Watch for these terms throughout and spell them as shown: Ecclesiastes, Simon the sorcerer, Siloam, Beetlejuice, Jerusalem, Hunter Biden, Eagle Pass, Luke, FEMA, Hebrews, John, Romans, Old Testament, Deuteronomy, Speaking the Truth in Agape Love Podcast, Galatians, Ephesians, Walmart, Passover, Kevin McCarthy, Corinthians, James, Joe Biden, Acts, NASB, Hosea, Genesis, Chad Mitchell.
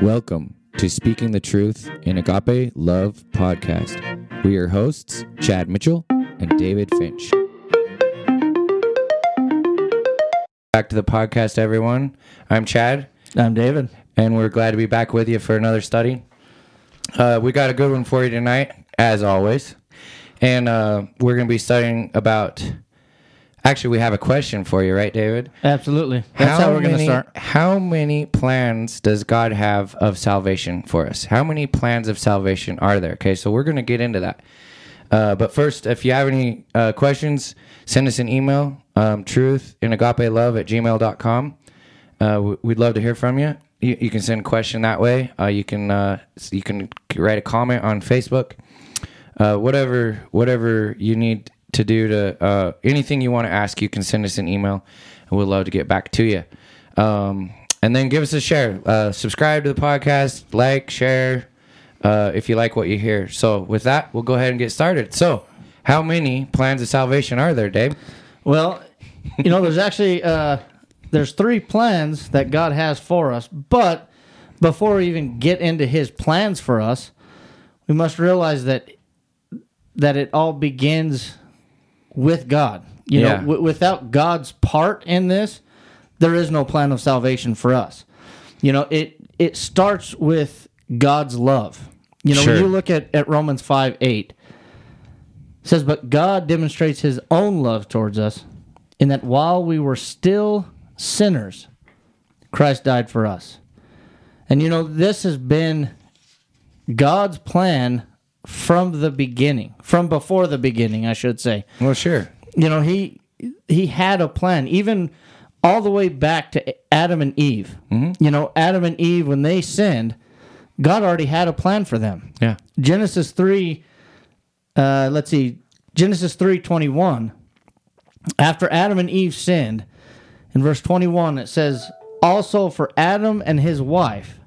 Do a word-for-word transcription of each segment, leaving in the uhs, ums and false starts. Welcome to Speaking the Truth in Agape Love Podcast. We are hosts, Chad Mitchell and David Finch. Back to the podcast, everyone. I'm Chad. I'm David. And we're glad to be back with you for another study. Uh, we got a good one for you tonight, as always. And uh, we're going to be studying about... Actually, we have a question for you, right, David? Absolutely. That's how, how we're going to start. How many plans does God have of salvation for us? How many plans of salvation are there? Okay, so we're going to get into that. Uh, but first, if you have any uh, questions, send us an email, um, truth in agape love at gmail dot com. Uh, we'd love to hear from you. You, you can send a question that way. Uh, you can uh, you can write a comment on Facebook. Uh, whatever whatever you need to do to uh, anything you want to ask, you can send us an email, and we'd love to get back to you. Um, and then give us a share. Uh, subscribe to the podcast, like, share, uh, if you like what you hear. So with that, we'll go ahead and get started. So how many plans of salvation are there, Dave? Well, you know, there's actually uh, there's three plans that God has for us. But before we even get into his plans for us, we must realize that that it all begins... with God. You yeah. know, w- without God's part in this, there is no plan of salvation for us. You know, it it starts with God's love. You know, sure. When you look at, at Romans five eight, it says, "But God demonstrates his own love towards us, in that while we were still sinners, Christ died for us." And you know, this has been God's plan from the beginning, from before the beginning, I should say. Well, sure. You know, he he had a plan, even all the way back to Adam and Eve. Mm-hmm. You know, Adam and Eve, when they sinned, God already had a plan for them. Yeah. Genesis three, uh, let's see, Genesis three twenty-one, after Adam and Eve sinned, in verse twenty-one, it says, "Also for Adam and his wife,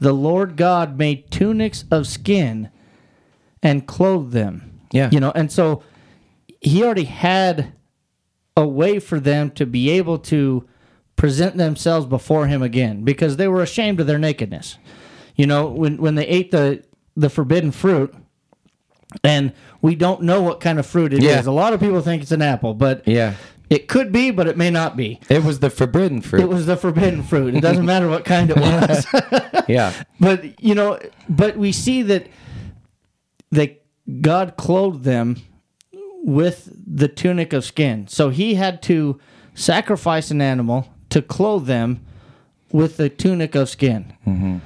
the Lord God made tunics of skin and clothe them." Yeah. You know, and so he already had a way for them to be able to present themselves before him again, because they were ashamed of their nakedness. You know, when when they ate the, the forbidden fruit, and we don't know what kind of fruit it yeah. is. A lot of people think it's an apple, but yeah. it could be, but it may not be. It was the forbidden fruit. It was the forbidden fruit. It doesn't matter what kind it was. yeah. But, you know, but we see that They God clothed them with the tunic of skin. So he had to sacrifice an animal to clothe them with the tunic of skin. Mm-hmm.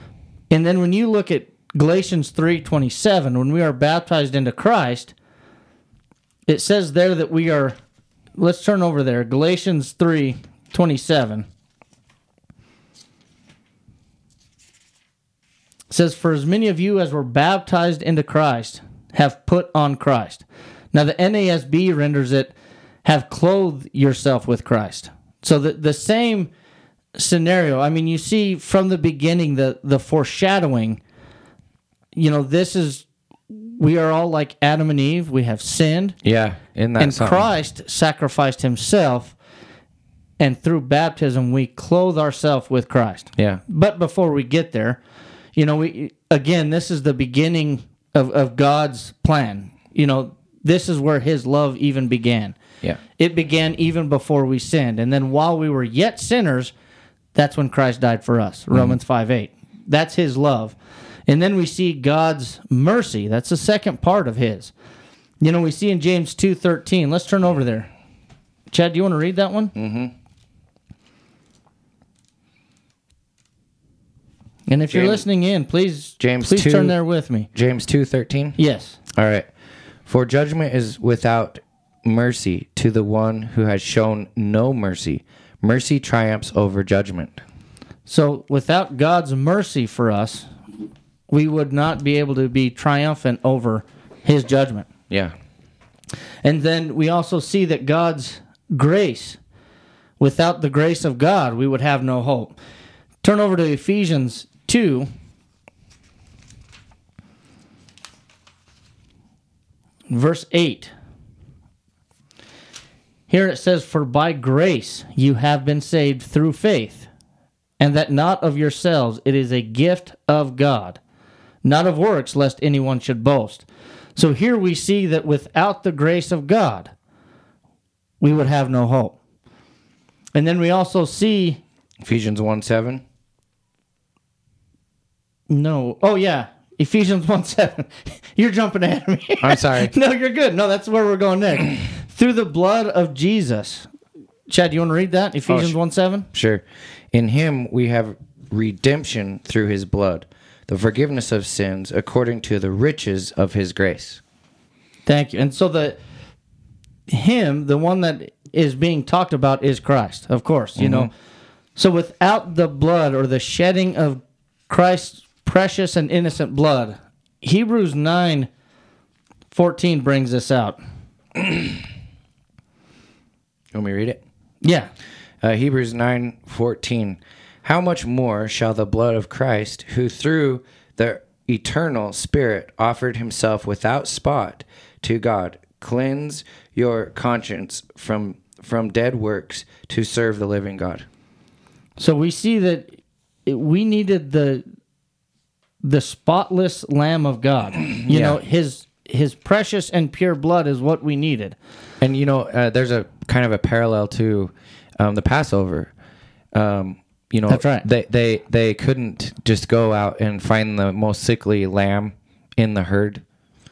And then when you look at Galatians three twenty-seven, when we are baptized into Christ, it says there that we are... Let's turn over there. Galatians three twenty-seven. It says, "For as many of you as were baptized into Christ have put on Christ." Now, the N A S B renders it, "have clothed yourself with Christ." So the, the same scenario. I mean, you see from the beginning the, the foreshadowing. You know, this is, we are all like Adam and Eve. We have sinned. Yeah, in that And something. Christ sacrificed himself, and through baptism we clothe ourselves with Christ. Yeah. But before we get there... You know, we again, this is the beginning of, of God's plan. You know, this is where his love even began. Yeah. It began even before we sinned. And then while we were yet sinners, that's when Christ died for us, mm-hmm. Romans five eight. That's his love. And then we see God's mercy. That's the second part of his. You know, we see in James two thirteen. Let's turn over there. Chad, do you want to read that one? Mm-hmm. And if James, you're listening in, please James please two, turn there with me. James two thirteen? Yes. All right. "For judgment is without mercy to the one who has shown no mercy. Mercy triumphs over judgment." So without God's mercy for us, we would not be able to be triumphant over his judgment. Yeah. And then we also see that God's grace, without the grace of God, we would have no hope. Turn over to Ephesians two. Verse eight. Here it says, "For by grace you have been saved through faith, and that not of yourselves. It is a gift of God, not of works, lest anyone should boast. So here we see that without the grace of God, we would have no hope. And then we also see... Ephesians one seven? No. Oh, yeah. Ephesians one seven. You're jumping at me. I'm sorry. No, you're good. No, that's where we're going next. Through the blood of Jesus. Chad, you want to read that? Ephesians one seven? Oh, sure. In him we have redemption through his blood, the forgiveness of sins according to the riches of his grace. Thank you. And so the him, the one that is being talked about is Christ, of course, you mm-hmm. know. So without the blood or the shedding of Christ's precious and innocent blood, Hebrews nine fourteen brings this out. You want me to read it? Yeah. Uh, Hebrews nine fourteen. How much more shall the blood of Christ, who through the eternal Spirit offered himself without spot to God, cleanse your conscience from from dead works to serve the living God? So we see that we needed the the spotless Lamb of God. You yeah. know, his his precious and pure blood is what we needed. And, you know, uh, there's a kind of a parallel to um, the Passover. Um, you know, That's right. they, they, they couldn't just go out and find the most sickly lamb in the herd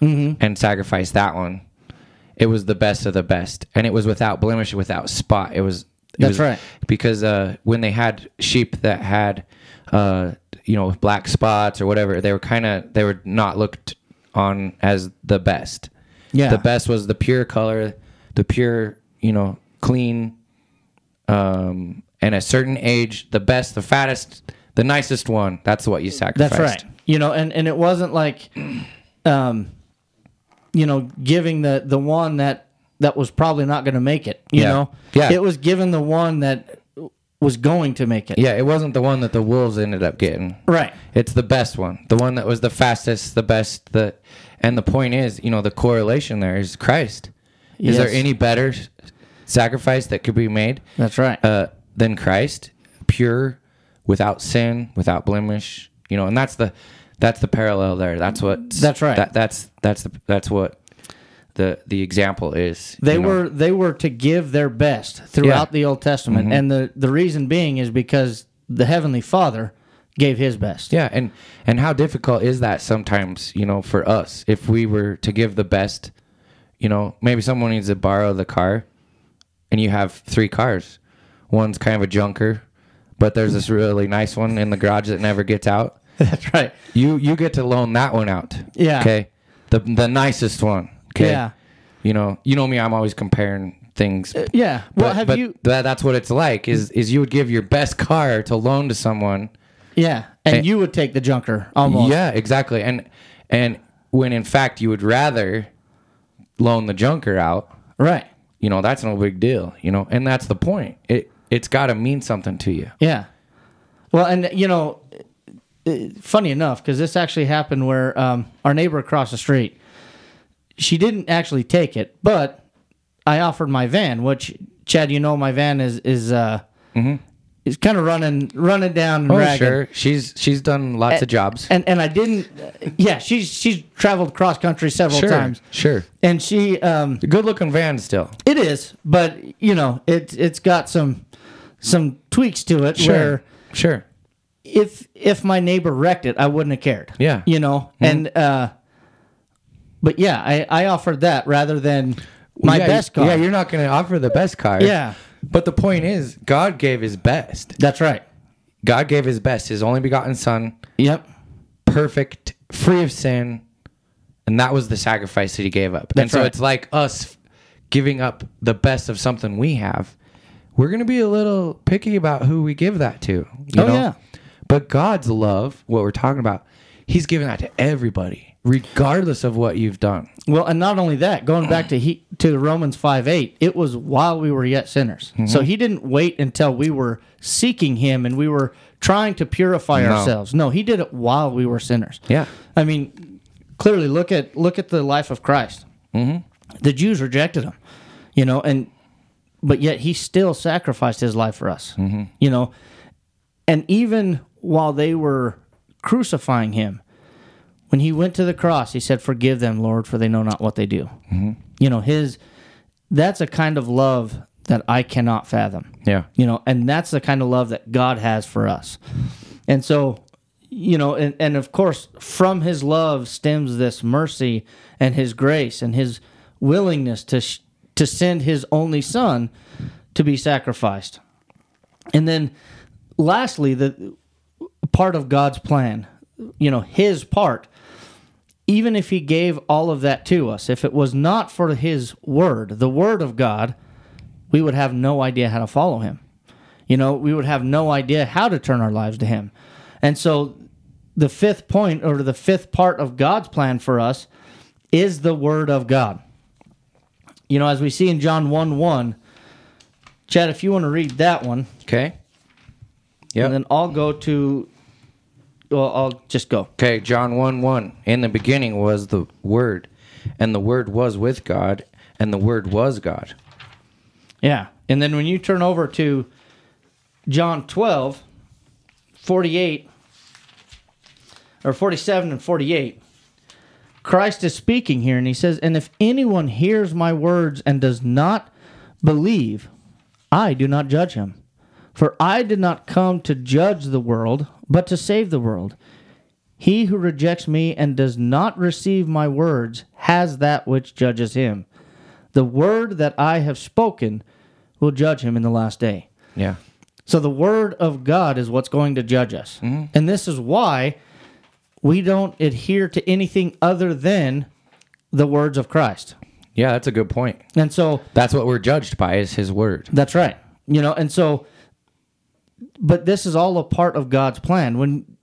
mm-hmm. and sacrifice that one. It was the best of the best. And it was without blemish, without spot. It was. It That's was, right. Because uh, when they had sheep that had, uh, you know, black spots or whatever, they were kind of, they were not looked on as the best. Yeah. The best was the pure color, the pure, you know, clean, um, and a certain age, the best, the fattest, the nicest one. That's what you sacrificed. That's right. You know, and, and it wasn't like, um, you know, giving the, the one that, that was probably not going to make it, you yeah. know? Yeah. It was given the one that was going to make it. Yeah, it wasn't the one that the wolves ended up getting. Right. It's the best one, the one that was the fastest, the best. The And the point is, you know, the correlation there is Christ. Yes. Is there any better sacrifice that could be made? That's right. Uh, than Christ, pure, without sin, without blemish, you know, and that's the that's the parallel there. That's what. That's right. That, that's that's the, that's what. The, the example is they you know. were they were to give their best throughout yeah. the Old Testament, mm-hmm. and the, the reason being is because the Heavenly Father gave His best. Yeah, and and how difficult is that sometimes, you know, for us if we were to give the best, you know, maybe someone needs to borrow the car, and you have three cars, one's kind of a junker, but there's this really nice one in the garage that never gets out. That's right. You you get to loan that one out. Yeah. Okay. The the nicest one. Okay. Yeah, you know, you know me. I'm always comparing things. Uh, yeah, well, but, have but you? That, that's what it's like. Is is you would give your best car to loan to someone? Yeah, and, and you would take the junker almost. Yeah, exactly. And and when in fact you would rather loan the junker out. Right. You know, that's no big deal. You know, and that's the point. It it's got to mean something to you. Yeah. Well, and you know, funny enough, because this actually happened where um, our neighbor across the street. She didn't actually take it, but I offered my van, which, Chad, you know my van is is uh mm-hmm. is kind of running running down and oh, ragged. Sure. She's she's done lots and, of jobs. And and I didn't yeah, she's she's traveled cross country several sure, times. Sure. And she um good looking van still. It is, but you know, it it's got some some tweaks to it sure, where sure. If if my neighbor wrecked it, I wouldn't have cared. Yeah. You know, mm-hmm. and uh But yeah, I, I offered that rather than my yeah, best car. Yeah, you're not going to offer the best car. Yeah. But the point is, God gave His best. That's right. God gave His best, His only begotten Son. Yep. Perfect, free of sin. And that was the sacrifice that He gave up. That's and so right. It's like us giving up the best of something we have. We're going to be a little picky about who we give that to. You oh, know? Yeah. But God's love, what we're talking about, He's giving that to everybody. Regardless of what you've done. Well, and not only that, going back to he, to Romans five eight, it was while we were yet sinners. Mm-hmm. So He didn't wait until we were seeking Him and we were trying to purify no. ourselves. No, He did it while we were sinners. Yeah. I mean, clearly look at look at the life of Christ. Mm-hmm. The Jews rejected Him, you know, and but yet He still sacrificed His life for us. Mm-hmm. You know, And even while they were crucifying him, when he went to the cross, he said, "Forgive them, Lord, for they know not what they do." Mm-hmm. You know, his that's a kind of love that I cannot fathom. Yeah. You know, and that's the kind of love that God has for us. And so, you know, and, and of course, from his love stems this mercy and his grace and his willingness to sh- to send his only son to be sacrificed. And then lastly, the part of God's plan, you know, his part, even if he gave all of that to us, if it was not for his word, the word of God, we would have no idea how to follow him. You know, we would have no idea how to turn our lives to him. And so the fifth point, or the fifth part of God's plan for us, is the word of God. You know, as we see in John one one, Chad, if you want to read that one. Okay. Yeah. And then I'll go to, well, I'll just go. Okay, John one one. In the beginning was the Word, and the Word was with God, and the Word was God. Yeah, and then when you turn over to John twelve, forty-eight, or forty-seven and forty-eight, Christ is speaking here, and he says, "And if anyone hears my words and does not believe, I do not judge him. For I did not come to judge the world, but to save the world. He who rejects me and does not receive my words has that which judges him. The word that I have spoken will judge him in the last day." Yeah. So the word of God is what's going to judge us. Mm-hmm. And this is why we don't adhere to anything other than the words of Christ. Yeah, that's a good point. And so that's what we're judged by, is his word. That's right. You know, and so, but this is all a part of God's plan. When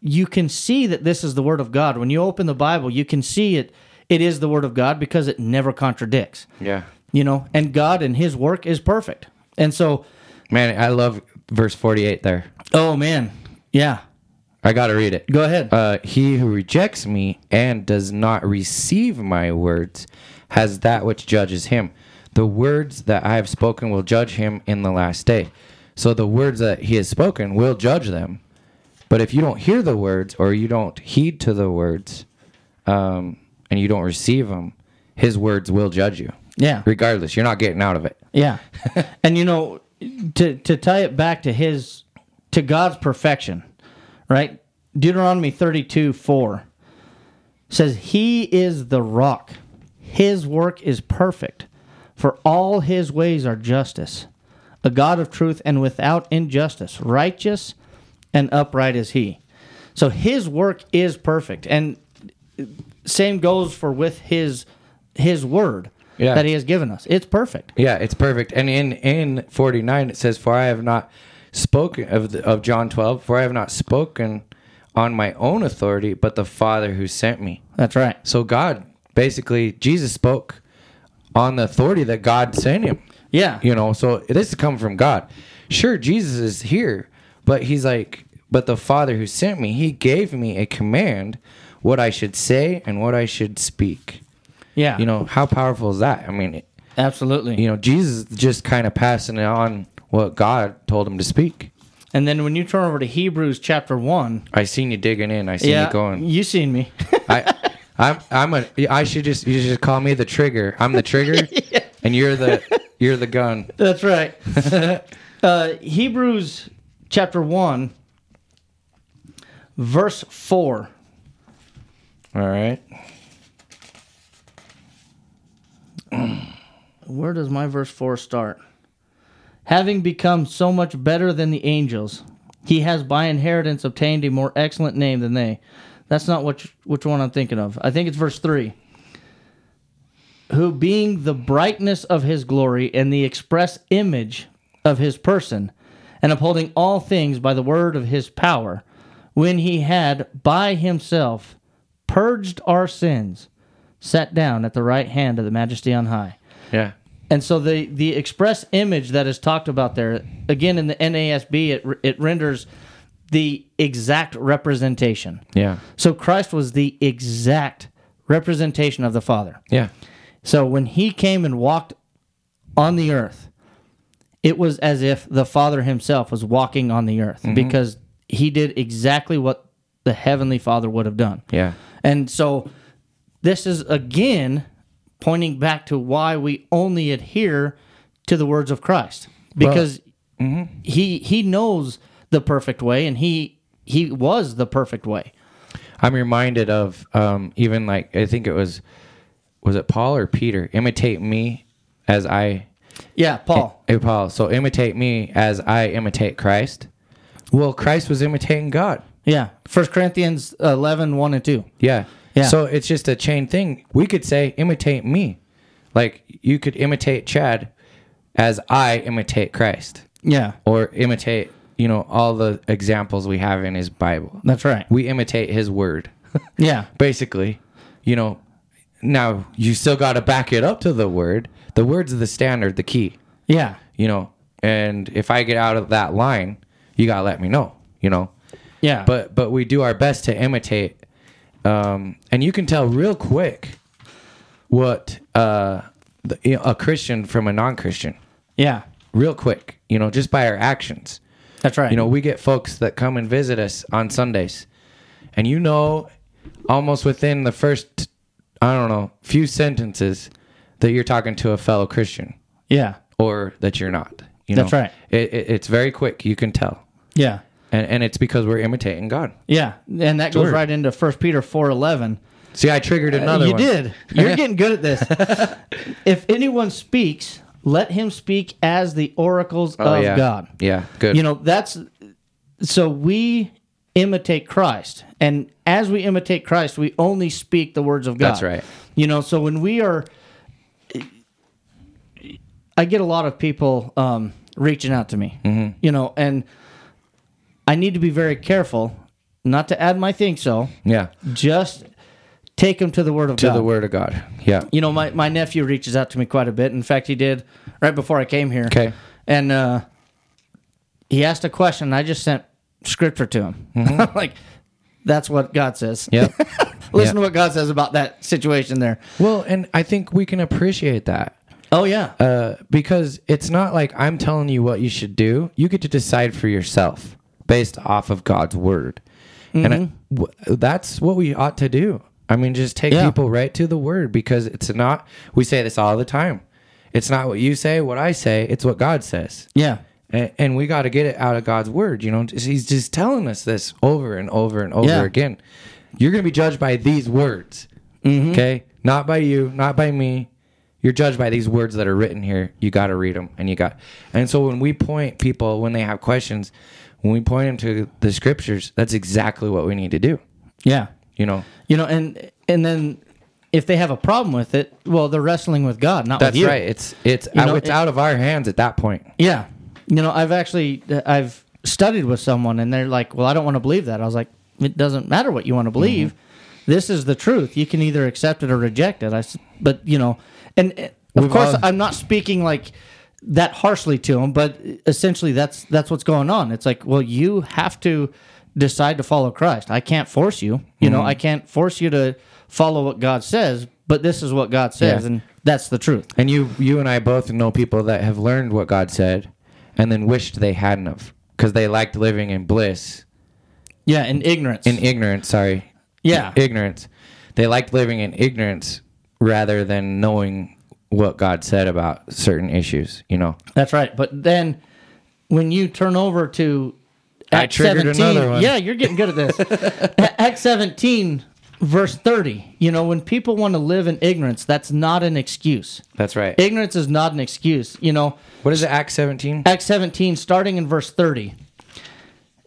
you can see that this is the word of God, when you open the Bible, you can see it. It is the word of God because it never contradicts. Yeah. You know, and God and his work is perfect. And so, man, I love verse forty-eight there. Oh, man. Yeah. I got to read it. Go ahead. Uh, he who rejects me and does not receive my words has that which judges him. The words that I have spoken will judge him in the last day. So the words that he has spoken will judge them. But if you don't hear the words, or you don't heed to the words, um, and you don't receive them, his words will judge you. Yeah. Regardless, you're not getting out of it. Yeah. And you know, to to tie it back to his, to God's perfection, right? Deuteronomy thirty-two four says, "He is the rock. His work is perfect, for all his ways are justice. A God of truth and without injustice, righteous and upright is he." So his work is perfect, and same goes for with his his word yeah. that he has given us. It's perfect. Yeah, it's perfect. And in, in forty-nine it says, "For I have not spoken of the, of John twelve. For I have not spoken on my own authority, but the Father who sent me." That's right. So God, basically, Jesus spoke on the authority that God sent him. Yeah. You know, so this has come from God. Sure, Jesus is here, but he's like, but the Father who sent me, he gave me a command what I should say and what I should speak. Yeah. You know, how powerful is that? I mean, it, absolutely. You know, Jesus is just kind of passing it on what God told him to speak. And then when you turn over to Hebrews chapter one. I seen you digging in. I seen yeah, you going. You seen me. I I'm I'm a I should just you should call me the trigger. I'm the trigger. Yeah. And you're the you're the gun. That's right. uh, Hebrews chapter one, verse four. All right. Where does my verse four start? "Having become so much better than the angels, he has by inheritance obtained a more excellent name than they." That's not which, which one I'm thinking of. I think it's verse three. "Who being the brightness of his glory and the express image of his person, and upholding all things by the word of his power, when he had by himself purged our sins, sat down at the right hand of the Majesty on high." Yeah. And so the, the express image that is talked about there, again in the N A S B, it it renders the exact representation. Yeah. So Christ was the exact representation of the Father. Yeah. So when he came and walked on the earth, it was as if the Father himself was walking on the earth, mm-hmm. because he did exactly what the Heavenly Father would have done. Yeah. And so this is, again, pointing back to why we only adhere to the words of Christ, because well, mm-hmm. he he knows the perfect way, and he he was the perfect way. I'm reminded of um, even like, I think it was, was it Paul or Peter? Imitate me as I... Yeah, Paul. Hey, Paul. So imitate me as I imitate Christ. Well, Christ was imitating God. Yeah. First Corinthians eleven, one and two. Yeah. Yeah. So it's just a chain thing. We could say, imitate me. Like, you could imitate Chad as I imitate Christ. Yeah. Or imitate, you know, all the examples we have in his Bible. That's right. We imitate his word. Yeah. Basically, you know, now you still got to back it up to the word. The word's the standard, the key. Yeah. You know, and if I get out of that line, you got to let me know, you know. Yeah. But but we do our best to imitate. Um, and you can tell real quick what uh, the, you know, a Christian from a non-Christian. Yeah. Real quick, you know, just by our actions. That's right. You know, we get folks that come and visit us on Sundays. And you know, almost within the first, I don't know, few sentences that you're talking to a fellow Christian. Yeah. Or that you're not. You know? That's right. It, it, it's very quick. You can tell. Yeah. And and it's because we're imitating God. Yeah, and that goes right into First Peter four eleven. See, I triggered another uh, you one. You did. You're getting good at this. If anyone speaks, let him speak as the oracles oh, of yeah. God. Yeah, good. You know, that's... So we imitate Christ. And as we imitate Christ, we only speak the words of God. That's right. You know, so when we are... I get a lot of people um, reaching out to me, mm-hmm. you know, and... I need to be very careful not to add my think so. Yeah. Just take them to the Word of God. To the Word of God. Yeah. You know, my, my nephew reaches out to me quite a bit. In fact, he did right before I came here. Okay. And uh, he asked a question, and I just sent scripture to him. Mm-hmm. I'm like, that's what God says. Yeah. Listen yep. to what God says about that situation there. Well, and I think we can appreciate that. Oh, yeah. Uh, because it's not like I'm telling you what you should do. You get to decide for yourself. Based off of God's word. Mm-hmm. And I, w- that's what we ought to do. I mean, just take yeah. people right to the word, because it's not, we say this all the time. It's not what you say, what I say, it's what God says. Yeah. And, and we got to get it out of God's word. You know, he's just telling us this over and over and over yeah. again. You're going to be judged by these words. Mm-hmm. Okay. Not by you, not by me. You're judged by these words that are written here. You got to read them. And you got, and so when we point people, when they have questions, when we point them to the scriptures, that's exactly what we need to do. Yeah. You know. You know, and and then if they have a problem with it, well, they're wrestling with God, not that's with you. That's right. It's it's you know, it's it, out of our hands at that point. Yeah. You know, I've actually I've studied with someone, and they're like, "Well, I don't want to believe that." I was like, "It doesn't matter what you want to believe. Mm-hmm. This is the truth. You can either accept it or reject it." I but you know, and of We've course all... I'm not speaking like that harshly to them, but essentially that's that's what's going on. It's like, well, you have to decide to follow Christ. I can't force you. You mm-hmm. know, I can't force you to follow what God says, but this is what God says, yeah. and that's the truth. And you you and I both know people that have learned what God said and then wished they hadn't have, because they liked living in bliss. Yeah, in ignorance. In ignorance, sorry. Yeah. In ignorance. They liked living in ignorance rather than knowing what God said about certain issues, you know. That's right. But then when you turn over to Acts seventeen, yeah, you're getting good at this. Acts seventeen, verse thirty. You know, when people want to live in ignorance, that's not an excuse. That's right. Ignorance is not an excuse. You know. What is it? Acts seventeen. Acts seventeen, starting in verse thirty,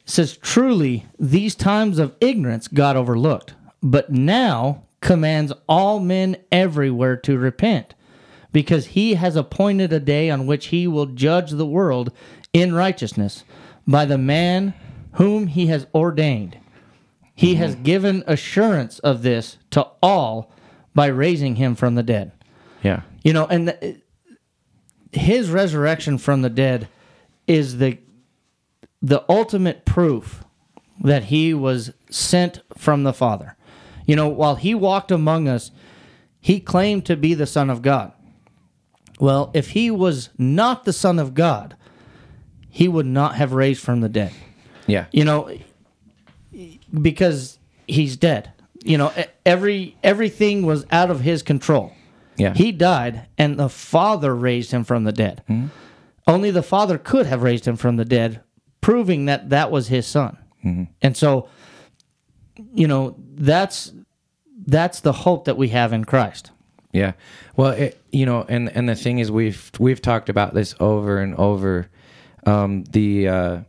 says, "Truly, these times of ignorance God overlooked, but now commands all men everywhere to repent, because he has appointed a day on which he will judge the world in righteousness by the man whom he has ordained. He mm-hmm. has given assurance of this to all by raising him from the dead." Yeah. You know, and the, his resurrection from the dead is the the ultimate proof that he was sent from the Father. You know, while he walked among us, he claimed to be the Son of God. Well, if he was not the Son of God, he would not have raised from the dead. Yeah. You know, because he's dead. You know, every everything was out of his control. Yeah. He died, and the Father raised him from the dead. Mm-hmm. Only the Father could have raised him from the dead, proving that that was his son. Mm-hmm. And so, you know, that's that's the hope that we have in Christ. Yeah. Well, it, you know, and and the thing is, we've we've talked about this over and over. Um, the uh,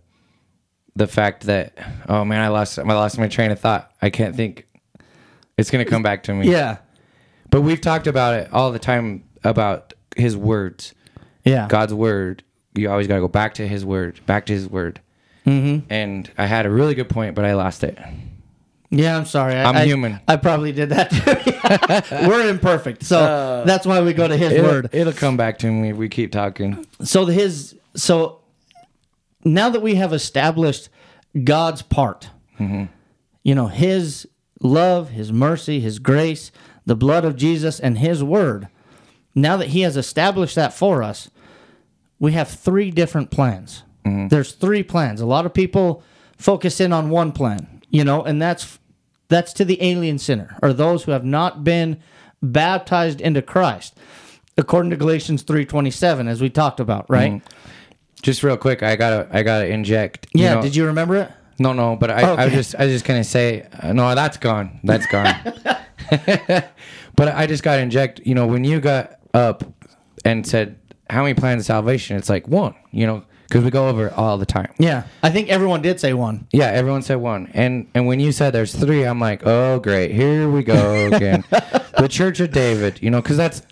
the fact that oh man, I lost I lost my train of thought. I can't think. It's gonna come back to me. Yeah. But we've talked about it all the time about his words. Yeah. God's word. You always got to go back to his word, back to his word. Mm-hmm. And I had a really good point, but I lost it. Yeah, I'm sorry. I, I'm I, human. I probably did that too. We're imperfect. So uh, that's why we go to his it'll, word. It'll come back to me if we keep talking. So the, his so now that we have established God's part, mm-hmm. you know, his love, his mercy, his grace, the blood of Jesus, and his word, now that he has established that for us, we have three different plans. Mm-hmm. There's three plans. A lot of people focus in on one plan, you know, and that's that's to the alien sinner, or those who have not been baptized into Christ, according to Galatians three twenty-seven, as we talked about, right? Mm-hmm. Just real quick, I gotta I gotta inject. Yeah, you know, did you remember it? No, no, but I, okay. I was just I was just gonna say uh, no, that's gone, that's gone. But I just got to inject, you know, when you got up and said, how many plans of salvation? It's like one, you know, because we go over it all the time. Yeah. I think everyone did say one. Yeah, everyone said one. And and when you said there's three, I'm like, oh, great. Here we go again. The Church of David, you know, because that's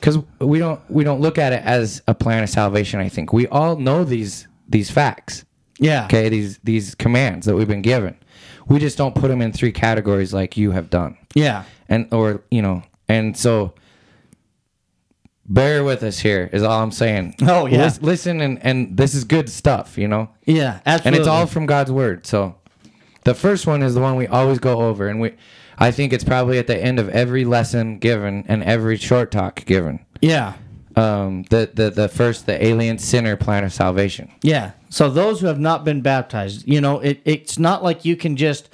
because we don't we don't look at it as a plan of salvation, I think. We all know these these facts. Yeah. Okay, these these commands that we've been given. We just don't put them in three categories like you have done. Yeah. And, or, you know, and so bear with us here is all I'm saying. Oh, yeah. L- listen, and, and this is good stuff, you know? Yeah, absolutely. And it's all from God's word. So the first one is the one we always go over. And we, I think it's probably at the end of every lesson given and every short talk given. Yeah. Um, the, the, the first, the alien sinner plan of salvation. Yeah. So those who have not been baptized, you know, it, it's not like you can just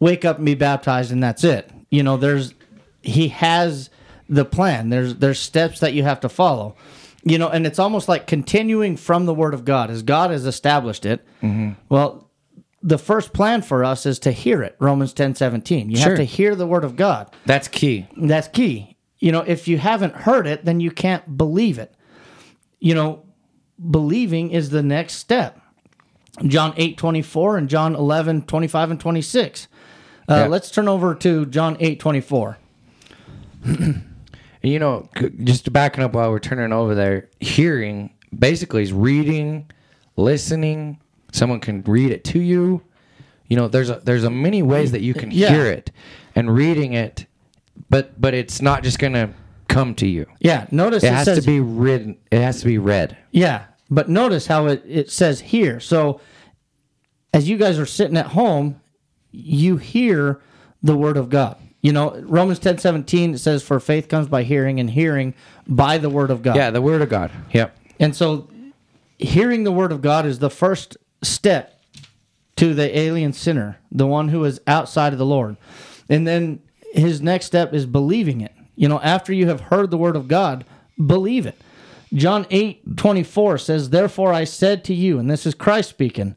wake up and be baptized and that's it. You know, there's, he has the plan. There's, there's steps that you have to follow, you know, and it's almost like continuing from the word of God as God has established it. Mm-hmm. Well, the first plan for us is to hear it. Romans ten seventeen. You sure. have to hear the word of God. That's key. That's key. You know, if you haven't heard it, then you can't believe it. You know, believing is the next step. John eight twenty-four and John eleven twenty-five and twenty-six. Uh, yeah. Let's turn over to John eight twenty-four. You know, just backing up while we're turning over there, hearing basically is reading, listening. Someone can read it to you. You know, there's a, there's a many ways that you can yeah. hear it and reading it. But but it's not just going to come to you. Yeah, notice it, it has says, to be written. It has to be read. Yeah, but notice how it, it says here. So as you guys are sitting at home, you hear the word of God. You know, Romans ten seventeen, it says, for faith comes by hearing, and hearing by the word of God. Yeah, the word of God. Yep. And so hearing the word of God is the first step to the alien sinner, the one who is outside of the Lord. And then his next step is believing it. You know, after you have heard the word of God, believe it. John eight twenty-four says, therefore I said to you, and this is Christ speaking,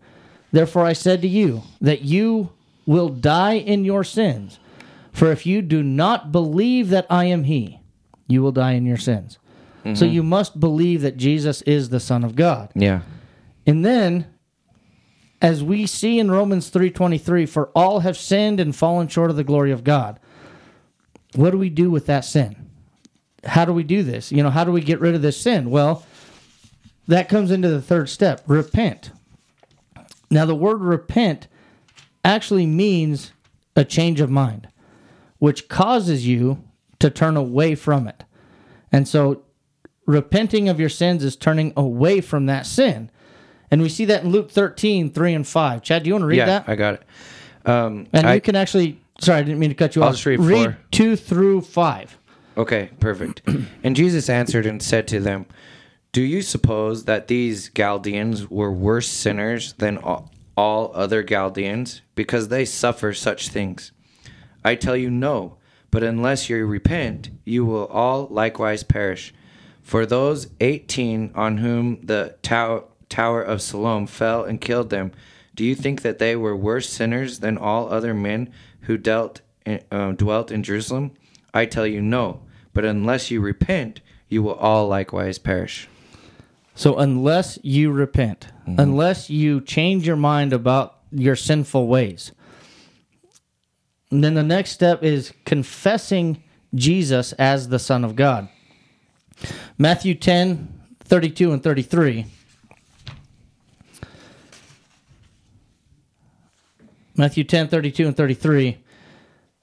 therefore I said to you that you will die in your sins. For if you do not believe that I am he, you will die in your sins. Mm-hmm. So you must believe that Jesus is the Son of God. Yeah. And then, as we see in Romans three twenty-three, for all have sinned and fallen short of the glory of God. What do we do with that sin? How do we do this? You know, how do we get rid of this sin? Well, that comes into the third step, repent. Now, the word repent actually means a change of mind, which causes you to turn away from it. And so, repenting of your sins is turning away from that sin. And we see that in Luke thirteen, three and five. Chad, do you want to read yeah, that? Yeah, I got it. Um, and I, you can actually... Sorry, I didn't mean to cut you off. I'll just read, read four. two through five. Okay, perfect. And Jesus answered and said to them, Do you suppose that these Chaldeans were worse sinners than all other Chaldeans, because they suffer such things? I tell you, no, but unless you repent, you will all likewise perish. For those eighteen on whom the tow- Tower of Siloam fell and killed them, do you think that they were worse sinners than all other men who dealt in, uh, dwelt in Jerusalem? I tell you, no, but unless you repent, you will all likewise perish. So unless you repent, mm-hmm. unless you change your mind about your sinful ways, then the next step is confessing Jesus as the Son of God. Matthew ten, thirty-two and thirty-three. Matthew ten, thirty-two and thirty-three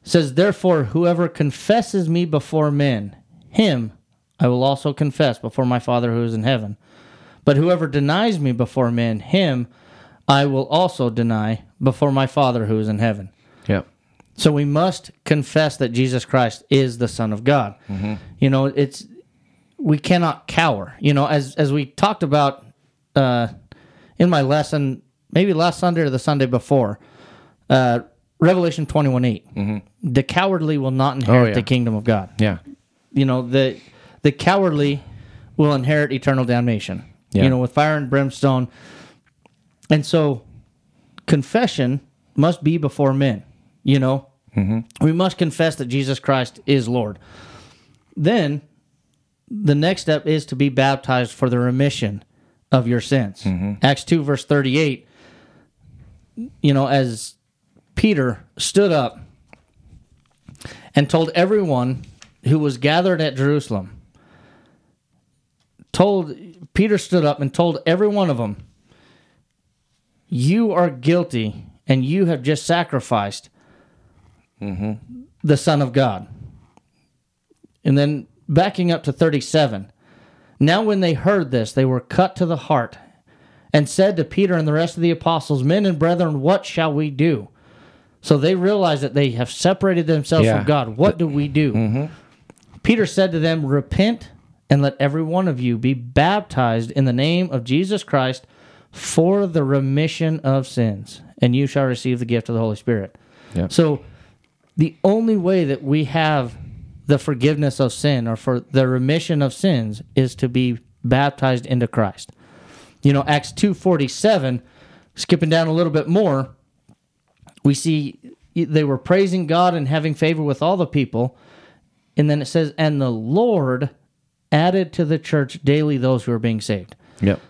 says, therefore, whoever confesses me before men, him I will also confess before my Father who is in heaven. But whoever denies me before men, him I will also deny before my Father who is in heaven. Yep. So we must confess that Jesus Christ is the Son of God. Mm-hmm. You know, it's we cannot cower. You know, as as we talked about uh, in my lesson, maybe last Sunday or the Sunday before, uh, Revelation twenty-one eight, mm-hmm. the cowardly will not inherit oh, yeah. the kingdom of God. Yeah. You know, the the cowardly will inherit eternal damnation. Yeah. You know, with fire and brimstone. And so confession must be before men, you know. Mm-hmm. We must confess that Jesus Christ is Lord. Then the next step is to be baptized for the remission of your sins. Mm-hmm. Acts two, verse thirty-eight, you know, as Peter stood up and told everyone who was gathered at Jerusalem, told Peter stood up and told every one of them, you are guilty and you have just sacrificed mm-hmm. the Son of God. And then backing up to thirty-seven, now when they heard this, they were cut to the heart and said to Peter and the rest of the apostles, men and brethren, what shall we do? So they realized that they have separated themselves yeah. from God. What do we do? Mm-hmm. Peter said to them, repent and let every one of you be baptized in the name of Jesus Christ for the remission of sins, and you shall receive the gift of the Holy Spirit. Yep. So the only way that we have the forgiveness of sin or for the remission of sins is to be baptized into Christ. You know, Acts two forty-seven, skipping down a little bit more, we see they were praising God and having favor with all the people. And then it says, and the Lord added to the church daily those who are being saved. Yep.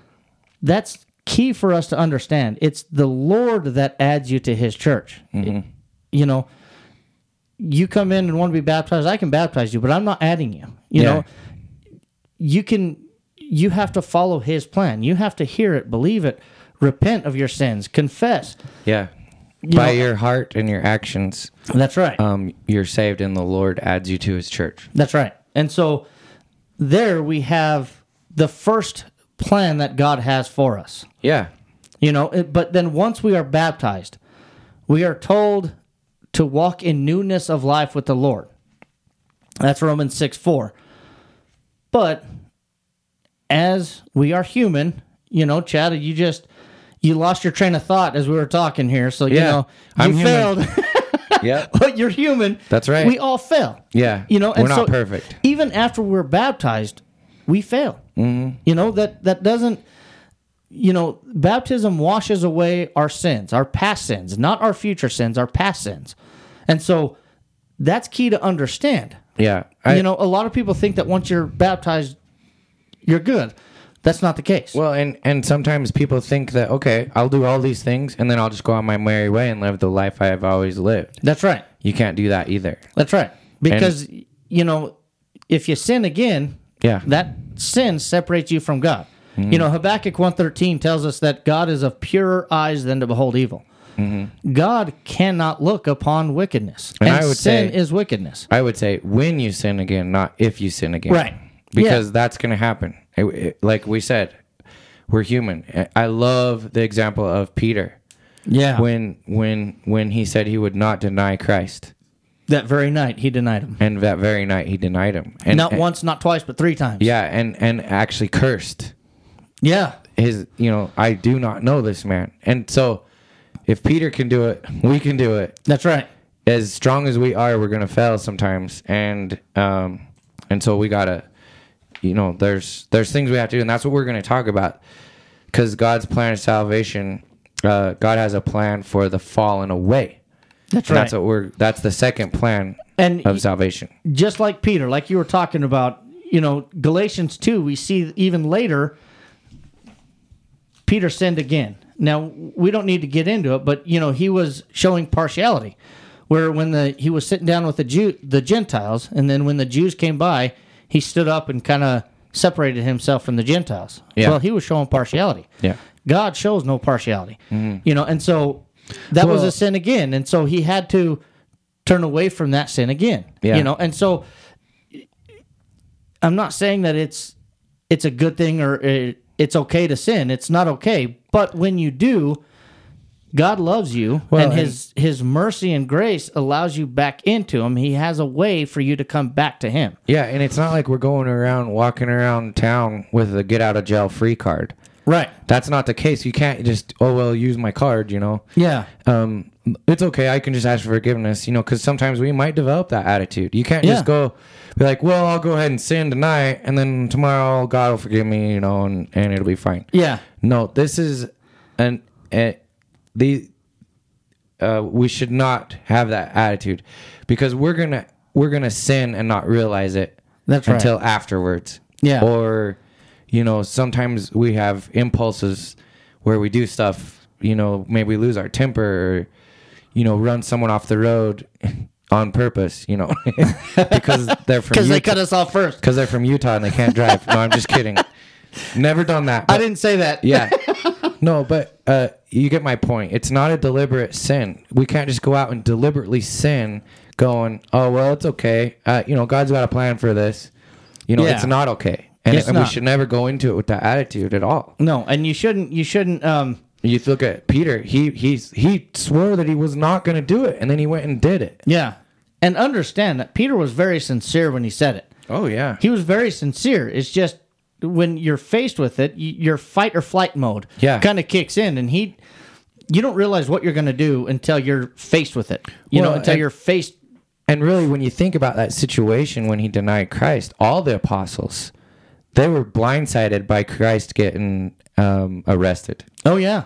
That's key for us to understand. It's the Lord that adds you to his church. Mm-hmm. It, you know, you come in and want to be baptized, I can baptize you, but I'm not adding you. You yeah. know, you can you have to follow his plan. You have to hear it, believe it, repent of your sins, confess. Yeah. You By know, your heart and your actions. That's right. Um, you're saved and the Lord adds you to his church. That's right. And so there we have the first plan that God has for us. Yeah. You know, it, but then once we are baptized, we are told to walk in newness of life with the Lord. That's Romans six four. But as we are human, you know, Chad, you just, you lost your train of thought as we were talking here. So, yeah, you know, you I'm failed. Yeah, but you're human. That's right. We all fail. Yeah, you know, and we're not so perfect. Even after we're baptized, we fail. Mm-hmm. You know that that doesn't. You know, baptism washes away our sins, our past sins, not our future sins, our past sins, and so that's key to understand. Yeah, I, you know, a lot of people think that once you're baptized, you're good. That's not the case. Well, and, and sometimes people think that, okay, I'll do all these things, and then I'll just go on my merry way and live the life I have always lived. That's right. You can't do that either. That's right. Because, and, you know, if you sin again, yeah. that sin separates you from God. Mm-hmm. You know, Habakkuk one thirteen tells us that God is of purer eyes than to behold evil. Mm-hmm. God cannot look upon wickedness, and, and I would sin say, is wickedness. I would say when you sin again, not if you sin again. Right. Because yeah. that's going to happen. It, it, like we said, we're human. I love the example of Peter. Yeah. When when when he said he would not deny Christ. That very night he denied him. And that very night he denied him. And, not and, once, not twice, but three times. Yeah, and, and actually cursed. Yeah. His, you know, I do not know this man. And so if Peter can do it, we can do it. That's right. As strong as we are, we're going to fail sometimes. And um, and so we got to, you know, there's there's things we have to do. And that's what we're going to talk about. Because God's plan of salvation, uh, God has a plan for the fallen away. That's right. That's what we're. That's the second plan and of salvation. Just like Peter, like you were talking about, you know, Galatians two, we see even later, Peter sinned again. Now, we don't need to get into it, but, you know, he was showing partiality, where when the he was sitting down with the Jew, the Gentiles, and then when the Jews came by, he stood up and kind of separated himself from the Gentiles. Yeah. Well, he was showing partiality. Yeah. God shows no partiality. Mm-hmm. You know, and so... That well, was a sin again, and so he had to turn away from that sin again. Yeah. You know, and so I'm not saying that it's it's a good thing or it, it's okay to sin. It's not okay, but when you do, God loves you, well, and his and, his mercy and grace allows you back into him. He has a way for you to come back to him. Yeah, and it's not like we're going around walking around town with a get out of jail free card. Right. That's not the case. You can't just, oh, well, use my card, you know. Yeah. Um, it's okay. I can just ask for forgiveness, you know, because sometimes we might develop that attitude. You can't yeah. just go be like, well, I'll go ahead and sin tonight, and then tomorrow God will forgive me, you know, and, and it'll be fine. Yeah. No, this is an, an the uh, we should not have that attitude, because we're gonna we're gonna sin and not realize it. That's right. Until afterwards. Yeah. Or. You know, sometimes we have impulses where we do stuff, you know, maybe lose our temper or, you know, run someone off the road on purpose, you know, because they're from Because they cut us off first. Because they're from Utah and they can't drive. No, I'm just kidding. Never done that. But, I didn't say that. Yeah. No, but uh, you get my point. It's not a deliberate sin. We can't just go out and deliberately sin going, oh, well, it's okay. Uh, you know, God's got a plan for this. You know, yeah. It's not okay. And, it, and we should never go into it with that attitude at all. No, and you shouldn't. You shouldn't. Um, you look at Peter. He he's he swore that he was not going to do it, and then he went and did it. Yeah, and understand that Peter was very sincere when he said it. Oh yeah, he was very sincere. It's just when you're faced with it, your fight or flight mode yeah. kind of kicks in, and he, you don't realize what you're going to do until you're faced with it. You well, know, until and, you're faced. And really, when you think about that situation when he denied Christ, all the apostles. They were blindsided by Christ getting um, arrested. Oh, yeah.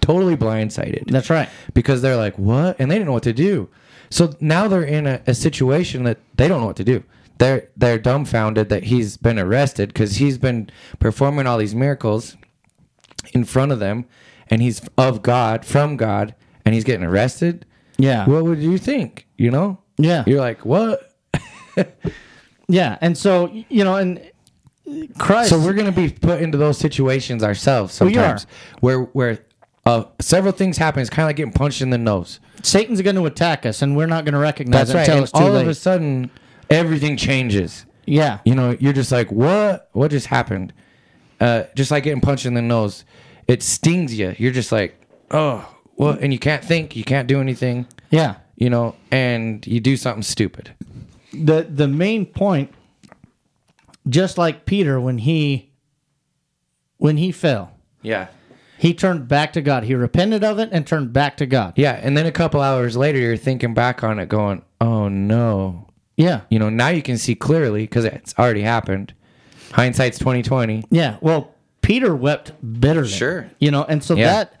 Totally blindsided. That's right. Because they're like, what? And they didn't know what to do. So now they're in a, a situation that they don't know what to do. They're they're dumbfounded that he's been arrested because he's been performing all these miracles in front of them, and he's of God, from God, and he's getting arrested. Yeah. What would you think? You know? Yeah. You're like, what? Yeah. And so, you know, and... Christ. So we're going to be put into those situations ourselves sometimes where where uh, several things happen. It's kind of like getting punched in the nose. Satan's going to attack us, and we're not going to recognize it until it's too late. All of a sudden, everything changes. Yeah. You know, you're just like, what? What just happened? Uh, just like getting punched in the nose. It stings you. You're just like, oh, well, and you can't think. You can't do anything. Yeah. You know, and you do something stupid. The The main point... Just like Peter, when he when he fell, yeah, he turned back to God. He repented of it and turned back to God. Yeah, and then a couple hours later, you're thinking back on it going, oh, no. Yeah. You know, now you can see clearly because it's already happened. Hindsight's twenty twenty. Yeah, well, Peter wept bitterly. Sure. You know, and so yeah. that,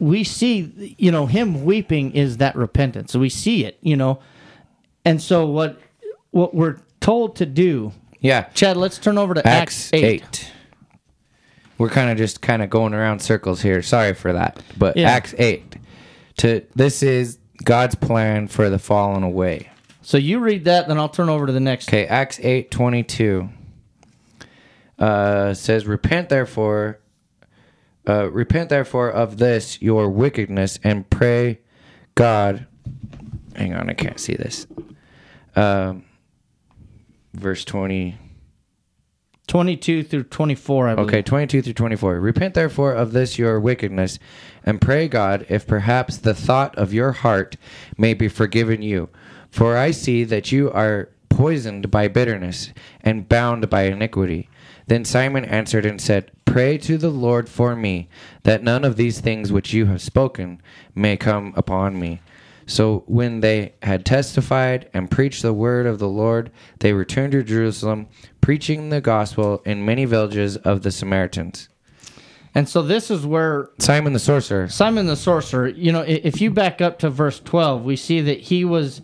we see, you know, him weeping is that repentance. We see it, you know. And so what what we're told to do... Yeah. Chad, let's turn over to Acts, Acts eight. eight. We're kind of just kind of going around circles here. Sorry for that. But yeah. Acts eight. To This is God's plan for the fallen away. So you read that, then I'll turn over to the next. Okay, Acts eight twenty-two uh, says, Repent therefore, uh, repent therefore of this your wickedness, and pray God. Hang on, I can't see this. Um. Verse twenty, twenty-two through twenty-four, I believe. Okay, twenty-two through twenty-four. Repent therefore of this your wickedness, and pray God if perhaps the thought of your heart may be forgiven you. For I see that you are poisoned by bitterness and bound by iniquity. Then Simon answered and said, Pray to the Lord for me, that none of these things which you have spoken may come upon me. So when they had testified and preached the word of the Lord, they returned to Jerusalem, preaching the gospel in many villages of the Samaritans. And so this is where... Simon the sorcerer. Simon the sorcerer. You know, if you back up to verse twelve, we see that he was...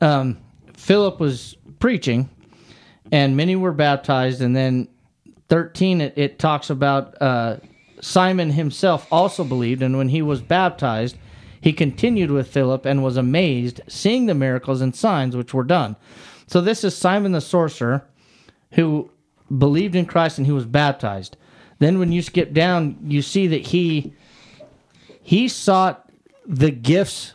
Um, Philip was preaching, and many were baptized, and then thirteen, it, it talks about uh, Simon himself also believed, and when he was baptized... He continued with Philip and was amazed, seeing the miracles and signs which were done. So this is Simon the sorcerer, who believed in Christ and he was baptized. Then when you skip down, you see that he he sought the gifts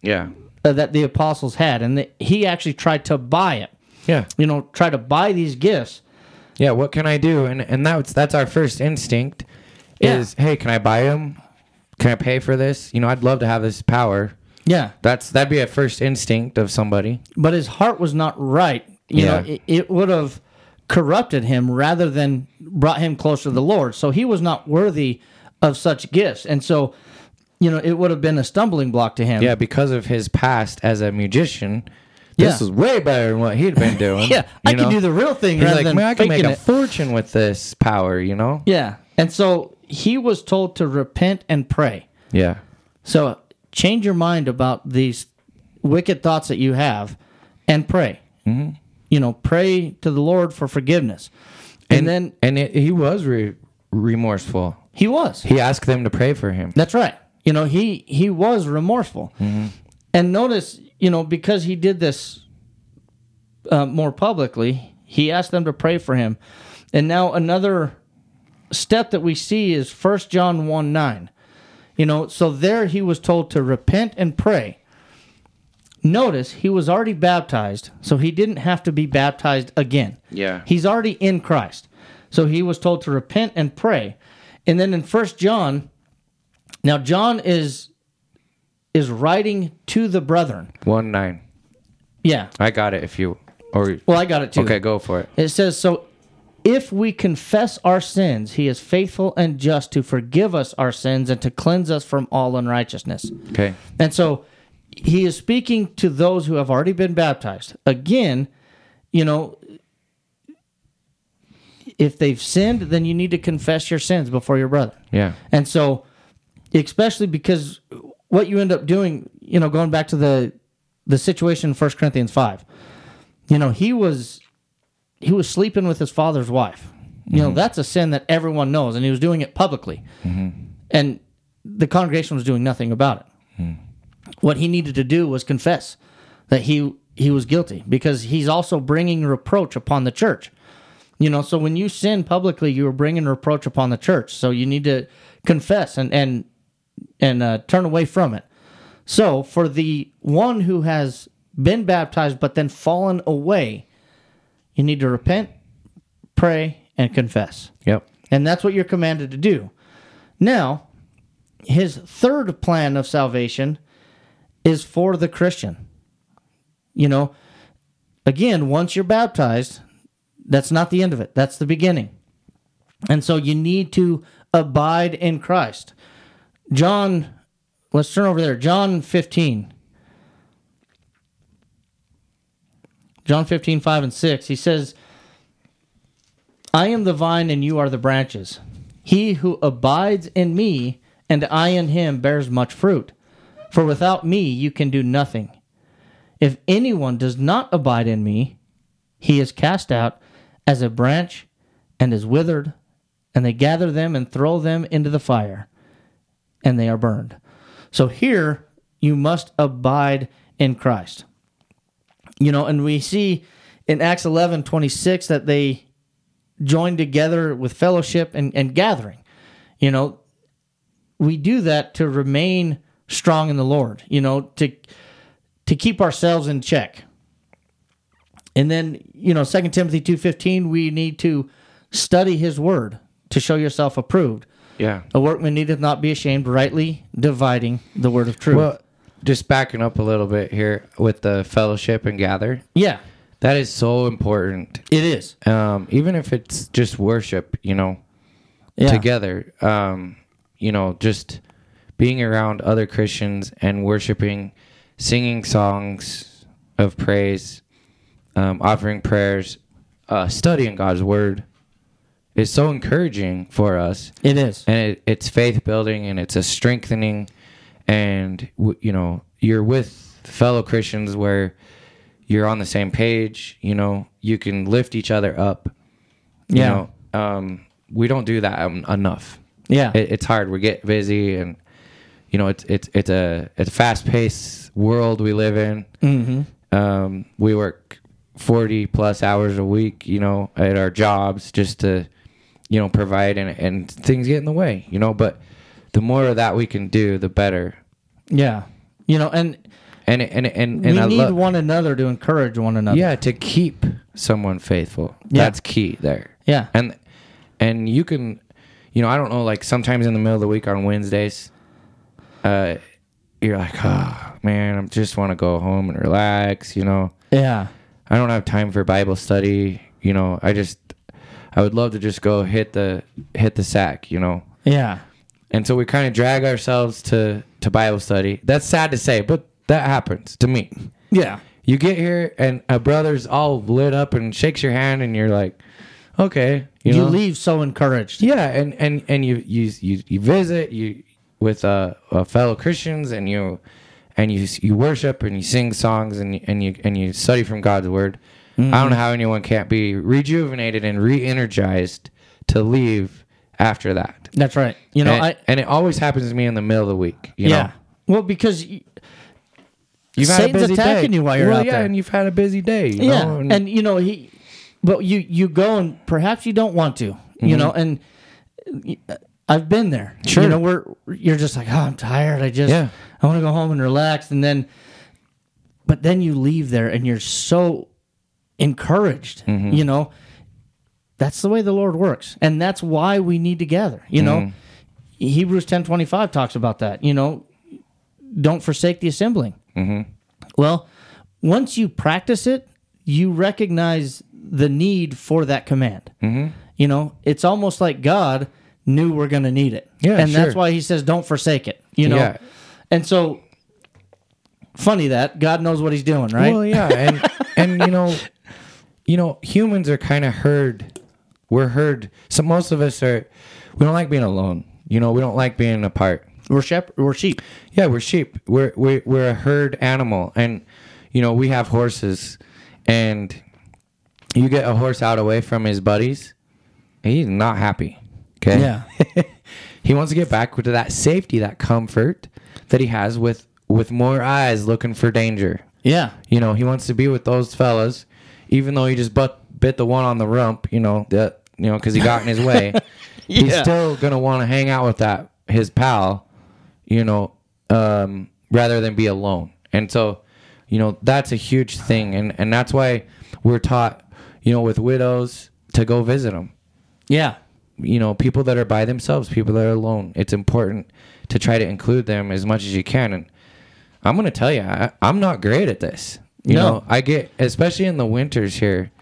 yeah. that the apostles had, and that he actually tried to buy it. Yeah, you know, try to buy these gifts. Yeah, what can I do? And and that's that's our first instinct is, yeah. hey, can I buy them? Can I pay for this? You know, I'd love to have this power. Yeah. That's, that'd be a first instinct of somebody. But his heart was not right. You yeah. know, it, it would have corrupted him rather than brought him closer to the Lord. So he was not worthy of such gifts. And so, you know, it would have been a stumbling block to him. Yeah, because of his past as a musician, this yeah. is way better than what he'd been doing. yeah, I know? can do the real thing He's rather like, than man, I can make a it. fortune with this power, you know? Yeah, and so... He was told to repent and pray. Yeah. So change your mind about these wicked thoughts that you have and pray. Mm-hmm. You know, pray to the Lord for forgiveness. And, and then... And it, he was re- remorseful. He was. He asked them to pray for him. That's right. You know, he, he was remorseful. Mm-hmm. And notice, you know, because he did this uh, more publicly, he asked them to pray for him. And now another... step that we see is First John one nine. You know, so there he was told to repent and pray. Notice, he was already baptized, so he didn't have to be baptized again. Yeah. He's already in Christ. So he was told to repent and pray. And then in First John, now John is is writing to the brethren. one nine. Yeah. I got it if you... or Well, I got it too. Okay, go for it. It says, so... If we confess our sins, he is faithful and just to forgive us our sins and to cleanse us from all unrighteousness. Okay. And so he is speaking to those who have already been baptized. Again, you know, if they've sinned, then you need to confess your sins before your brother. Yeah. And so, especially because what you end up doing, you know, going back to the the situation in First Corinthians five, you know, he was... He was sleeping with his father's wife. You know, mm-hmm. that's a sin that everyone knows, and he was doing it publicly. Mm-hmm. And the congregation was doing nothing about it. Mm. What he needed to do was confess that he he was guilty, because he's also bringing reproach upon the church. You know, so when you sin publicly, you are bringing reproach upon the church. So you need to confess and and, and uh, turn away from it. So for the one who has been baptized but then fallen away, you need to repent, pray, and confess. Yep. And that's what you're commanded to do. Now, his third plan of salvation is for the Christian. You know, again, once you're baptized, that's not the end of it. That's the beginning. And so you need to abide in Christ. John, let's turn over there. John fifteen. John fifteen, five and six, he says, I am the vine and you are the branches. He who abides in me and I in him bears much fruit. For without me you can do nothing. If anyone does not abide in me, he is cast out as a branch and is withered, and they gather them and throw them into the fire, and they are burned. So here you must abide in Christ. You know, and we see in Acts eleven twenty-six that they joined together with fellowship and, and gathering. You know, we do that to remain strong in the Lord, you know, to to keep ourselves in check. And then, you know, Second Timothy two fifteen, we need to Study his word to show yourself approved. Yeah. A workman needeth not be ashamed, rightly dividing the word of truth. Well, just backing up a little bit here with the fellowship and gather. Yeah. That is so important. It is. Um, even if it's just worship, you know, yeah. together, um, you know, just being around other Christians and worshiping, singing songs of praise, um, offering prayers, uh, studying God's word is so encouraging for us. It is. And it, it's faith building and it's a strengthening. And, w- you know, you're with fellow Christians where you're on the same page, you know, you can lift each other up. You yeah. know, um, we don't do that enough. Yeah. It, it's hard. We get busy and, you know, it's it's it's a it's a fast-paced world we live in. Mm-hmm. Um, we work forty-plus hours a week, you know, at our jobs just to, you know, provide, and, and things get in the way, you know. But the more of that we can do, the better. Yeah. You know, and... And and and, and we I need lo- one another to encourage one another. Yeah, to keep someone faithful. Yeah. That's key there. Yeah. And and you can, you know, I don't know, like sometimes in the middle of the week on Wednesdays, uh, you're like, oh, man, I just want to go home and relax, you know. Yeah. I don't have time for Bible study, you know. I just, I would love to just go hit the hit the sack, you know. Yeah. And so we kind of drag ourselves to, to Bible study. That's sad to say, but that happens to me. Yeah. You get here and a brother's all lit up and shakes your hand and you're like, okay. You, you know? Leave so encouraged. Yeah, and, and, and you, you you you visit you with uh, uh fellow Christians and you and you you worship and you sing songs and and you and you study from God's word. Mm-hmm. I don't know how anyone can't be rejuvenated and re-energized to leave after that. That's right. You know, and, I and it always happens to me in the middle of the week. You yeah. know? Well, because. Y- You've Satan's had a busy attacking day. You while you're well, out yeah, there. Yeah, and you've had a busy day. You yeah, know? And, and you know he, but you you go and perhaps you don't want to, mm-hmm. you know. And I've been there. Sure, you know we're you're just like, oh, I'm tired. I just yeah. I want to go home and relax. And then, but then you leave there and you're so encouraged. Mm-hmm. You know, that's the way the Lord works, and that's why we need to gather. You mm-hmm. know, Hebrews ten twenty-five talks about that. You know, don't forsake the assembling. Mm-hmm. Well, once you practice it, you recognize the need for that command. Mm-hmm. You know, it's almost like God knew we're going to need it. Yeah, and sure. That's why he says, don't forsake it, you know? Yeah. And so, funny that, God knows what he's doing, right? Well, yeah, and, and you know, you know, humans are kind of herd. We're herd. So most of us are, we don't like being alone. You know, we don't like being apart. We're shep- We're sheep. Yeah, we're sheep. We're we're we're a herd animal, and you know we have horses, and you get a horse out away from his buddies, he's not happy. Okay. Yeah. He wants to get back to that safety, that comfort that he has with with more eyes looking for danger. Yeah. You know he wants to be with those fellas, even though he just but, bit the one on the rump. You know that you know because he got in his way. Yeah. He's still gonna want to hang out with that his pal. You know, um, rather than be alone. And so, you know, that's a huge thing. And, and that's why we're taught, you know, with widows to go visit them. Yeah. You know, people that are by themselves, people that are alone. It's important to try to include them as much as you can. And I'm going to tell you, I, I'm not great at this. You no. know, I get, especially in the winters here,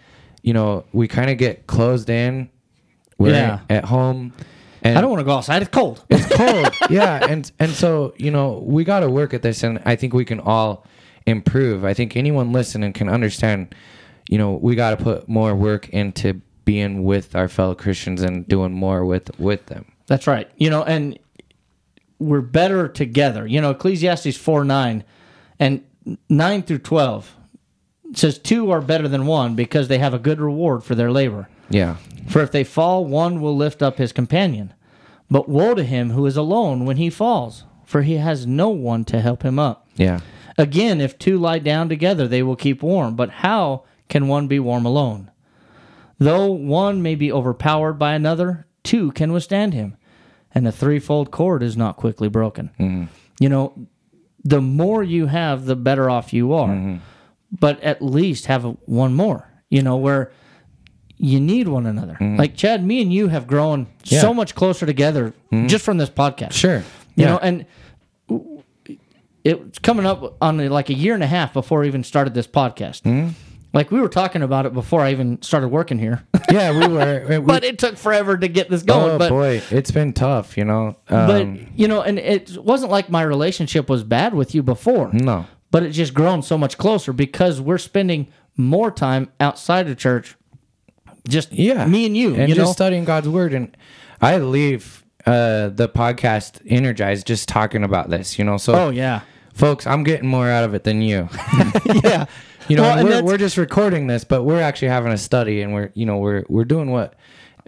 you know, we kind of get closed in. We're yeah. at home. And I don't want to go outside. It's cold. It's cold. Yeah. And and so, you know, we got to work at this, and I think we can all improve. I think anyone listening can understand, you know, we got to put more work into being with our fellow Christians and doing more with, with them. That's right. You know, and we're better together. You know, Ecclesiastes four nine and nine through twelve says two are better than one because they have a good reward for their labor. Yeah. For if they fall, one will lift up his companion. But woe to him who is alone when he falls, for he has no one to help him up. Yeah. Again, if two lie down together, they will keep warm. But how can one be warm alone? Though one may be overpowered by another, two can withstand him. And the threefold cord is not quickly broken. Mm-hmm. You know, the more you have, the better off you are. Mm-hmm. But at least have one more, you know, where you need one another. Mm-hmm. Like, Chad, me and you have grown yeah. so much closer together mm-hmm. just from this podcast. Sure. You yeah. know, and it's coming up on like a year and a half before I even started this podcast. Mm-hmm. Like, we were talking about it before I even started working here. Yeah, we were. We, but it took forever to get this going. Oh, but, boy. It's been tough, you know. Um, but, you know, and it wasn't like my relationship was bad with you before. No. But it's just grown so much closer because we're spending more time outside of church, just yeah. me and you. And you just know? Studying God's Word. And I leave uh, the podcast energized just talking about this, you know. So, oh, yeah. Folks, I'm getting more out of it than you. yeah. You know, well, we're, we're just recording this, but we're actually having a study, and we're, you know, we're we're doing what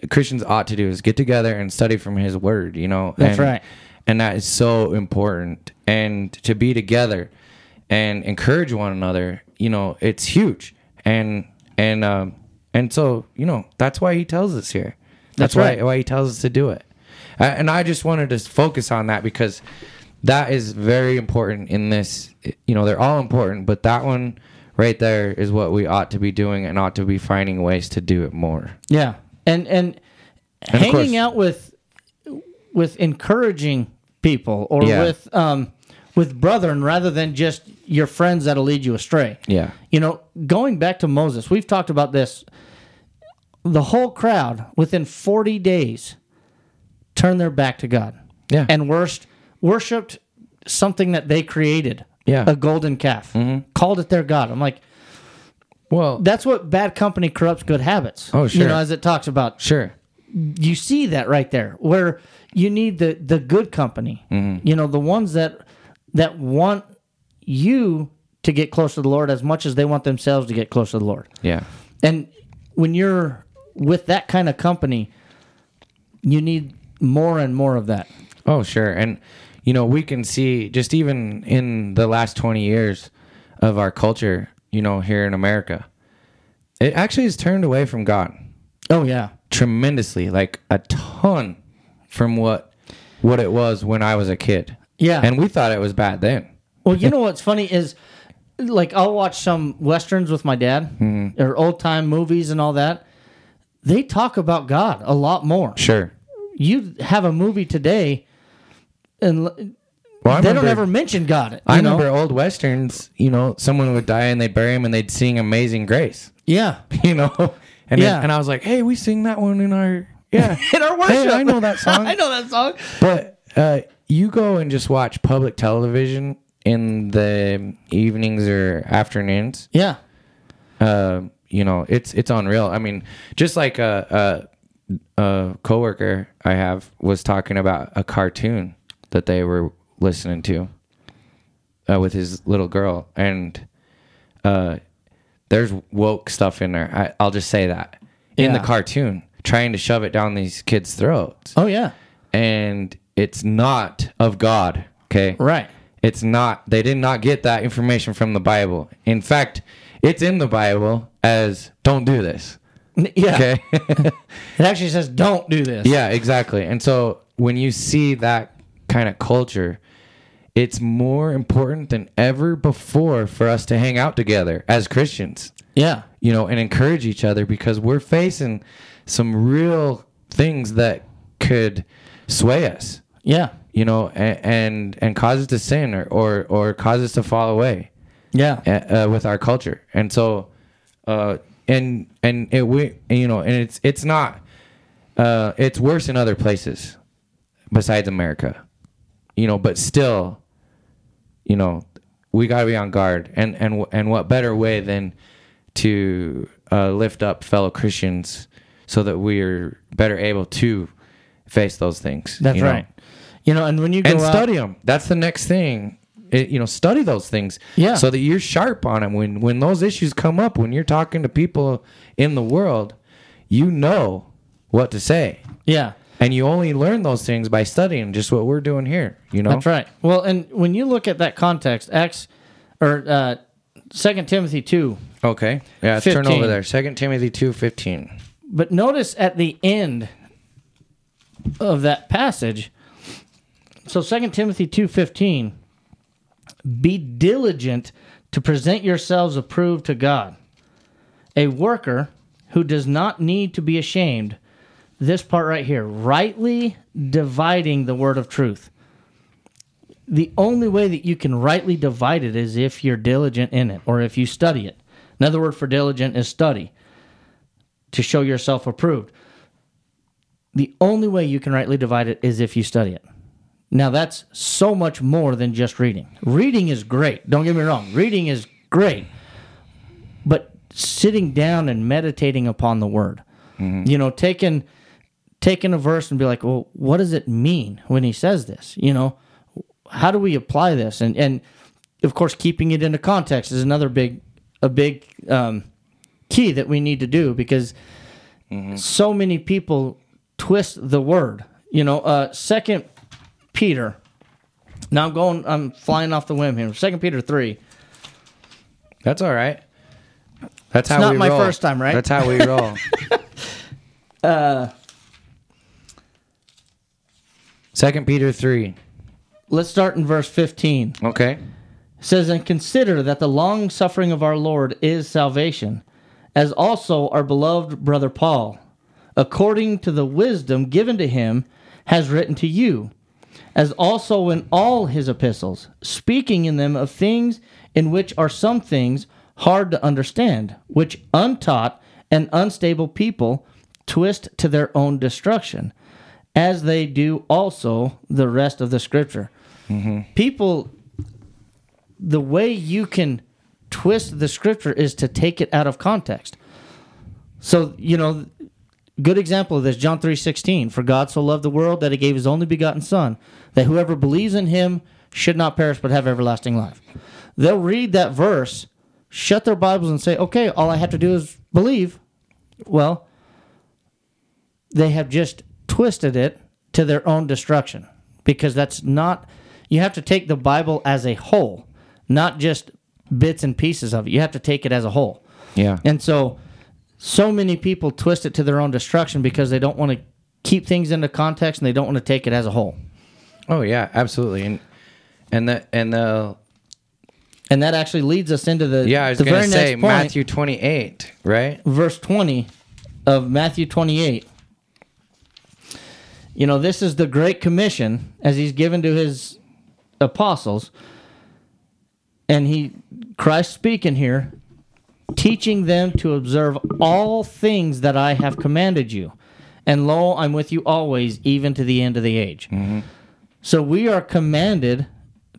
Christians ought to do, is get together and study from His Word, you know. That's and, right. And that is so important. And to be together and encourage one another, you know, it's huge. And and um and so, you know, that's why He tells us here. That's, that's right. why why He tells us to do it. Uh, and I just wanted to focus on that because that is very important in this. You know, they're all important, but that one right there is what we ought to be doing and ought to be finding ways to do it more. Yeah. And and, and hanging course, out with with encouraging people or yeah. with um with brethren rather than just your friends that'll lead you astray. Yeah. You know, going back to Moses, we've talked about this. The whole crowd within forty days turned their back to God. Yeah. And worst, worshipped something that they created. Yeah. A golden calf. Mm-hmm. Called it their God. I'm like, well, that's what bad company corrupts good habits. Oh, sure. You know, as it talks about. Sure. You see that right there, where you need the, the good company. Mm-hmm. You know, the ones that that want you to get close to the Lord as much as they want themselves to get close to the Lord. Yeah. And when you're with that kind of company, you need more and more of that. Oh, sure. And you know, we can see just even in the last twenty years of our culture, you know, here in America, it actually has turned away from God. Oh, yeah. Tremendously, like a ton from what what it was when I was a kid. Yeah. And we thought it was bad then. Well, you know what's funny is, like, I'll watch some Westerns with my dad, mm-hmm. or old-time movies and all that. They talk about God a lot more. Sure. You have a movie today, and well, they remember, don't ever mention God. You I know? remember old Westerns, you know, someone would die and they'd bury him and they'd sing Amazing Grace. Yeah. You know? And yeah. It, and I was like, hey, we sing that one in our, yeah. in our worship. Hey, I know that song. I know that song. But uh, you go and just watch public television in the evenings or afternoons. Yeah. Uh, you know, it's it's unreal. I mean, just like a, a, a coworker I have was talking about a cartoon that they were listening to uh, with his little girl. And uh, there's woke stuff in there. I, I'll just say that. In yeah. the cartoon, trying to shove it down these kids' throats. Oh, yeah. And it's not of God, okay? Right. It's not. They did not get that information from the Bible. In fact, it's in the Bible as, don't do this. Yeah. Okay? It actually says, don't do this. Yeah, exactly. And so when you see that kind of culture, it's more important than ever before for us to hang out together as Christians. Yeah. You know, and encourage each other, because we're facing some real things that could sway us. Yeah. You know, and and, and cause us to sin or, or, or cause us to fall away. Yeah. Uh, with our culture. And so, uh, and, and it, we, you know, and it's, it's not, uh, it's worse in other places besides America. You know, but still, you know, we got to be on guard. And and and what better way than to uh, lift up fellow Christians so that we are better able to face those things. That's you know? right. You know, and when you go and out, study them, that's the next thing. It, you know, study those things, yeah, so that you're sharp on them when when those issues come up. When you're talking to people in the world, you know what to say. Yeah. And you only learn those things by studying, just what we're doing here, you know? That's right. Well, and when you look at that context, Acts, or uh, Second Timothy two. Okay. Yeah, let's fifteen. Turn over there. Second Timothy two fifteen. But notice at the end of that passage, so Second Timothy two fifteen, be diligent to present yourselves approved to God, a worker who does not need to be ashamed. This part right here, rightly dividing the word of truth. The only way that you can rightly divide it is if you're diligent in it, or if you study it. Another word for diligent is study, to show yourself approved. The only way you can rightly divide it is if you study it. Now, that's so much more than just reading. Reading is great. Don't get me wrong. Reading is great. But sitting down and meditating upon the word, mm-hmm. you know, taking taking a verse and be like, well, what does it mean when he says this? You know, how do we apply this? And, and of course, keeping it into context is another big, a big um, key that we need to do, because mm-hmm. so many people twist the word. You know, uh, Second Peter. Now I'm going. I'm flying off the whim here. Second Peter three. That's all right. That's how it's not we my roll. First time, right? That's how we roll. uh, Second Peter three. Let's start in verse fifteen. Okay. It says, "And consider that the long suffering of our Lord is salvation, as also our beloved brother Paul, according to the wisdom given to him, has written to you, as also in all his epistles, speaking in them of things in which are some things hard to understand, which untaught and unstable people twist to their own destruction, as they do also the rest of the Scripture." Mm-hmm. People, the way you can twist the Scripture is to take it out of context. So, you know... Good example of this, John three sixteen. "For God so loved the world that he gave his only begotten Son, that whoever believes in him should not perish but have everlasting life." They'll read that verse, shut their Bibles, and say, okay, all I have to do is believe. Well, they have just twisted it to their own destruction, because that's not... You have to take the Bible as a whole, not just bits and pieces of it. You have to take it as a whole. Yeah. And so... So many people twist it to their own destruction because they don't want to keep things into context and they don't want to take it as a whole. Oh yeah, absolutely. And and the and the and that actually leads us into the yeah. I was going to say point, Matthew twenty-eight, right? Verse twenty of Matthew twenty-eight. You know, this is the Great Commission as he's given to his apostles, and he Christ speaking here, teaching them to observe all things that I have commanded you. And lo, I'm with you always, even to the end of the age. Mm-hmm. So we are commanded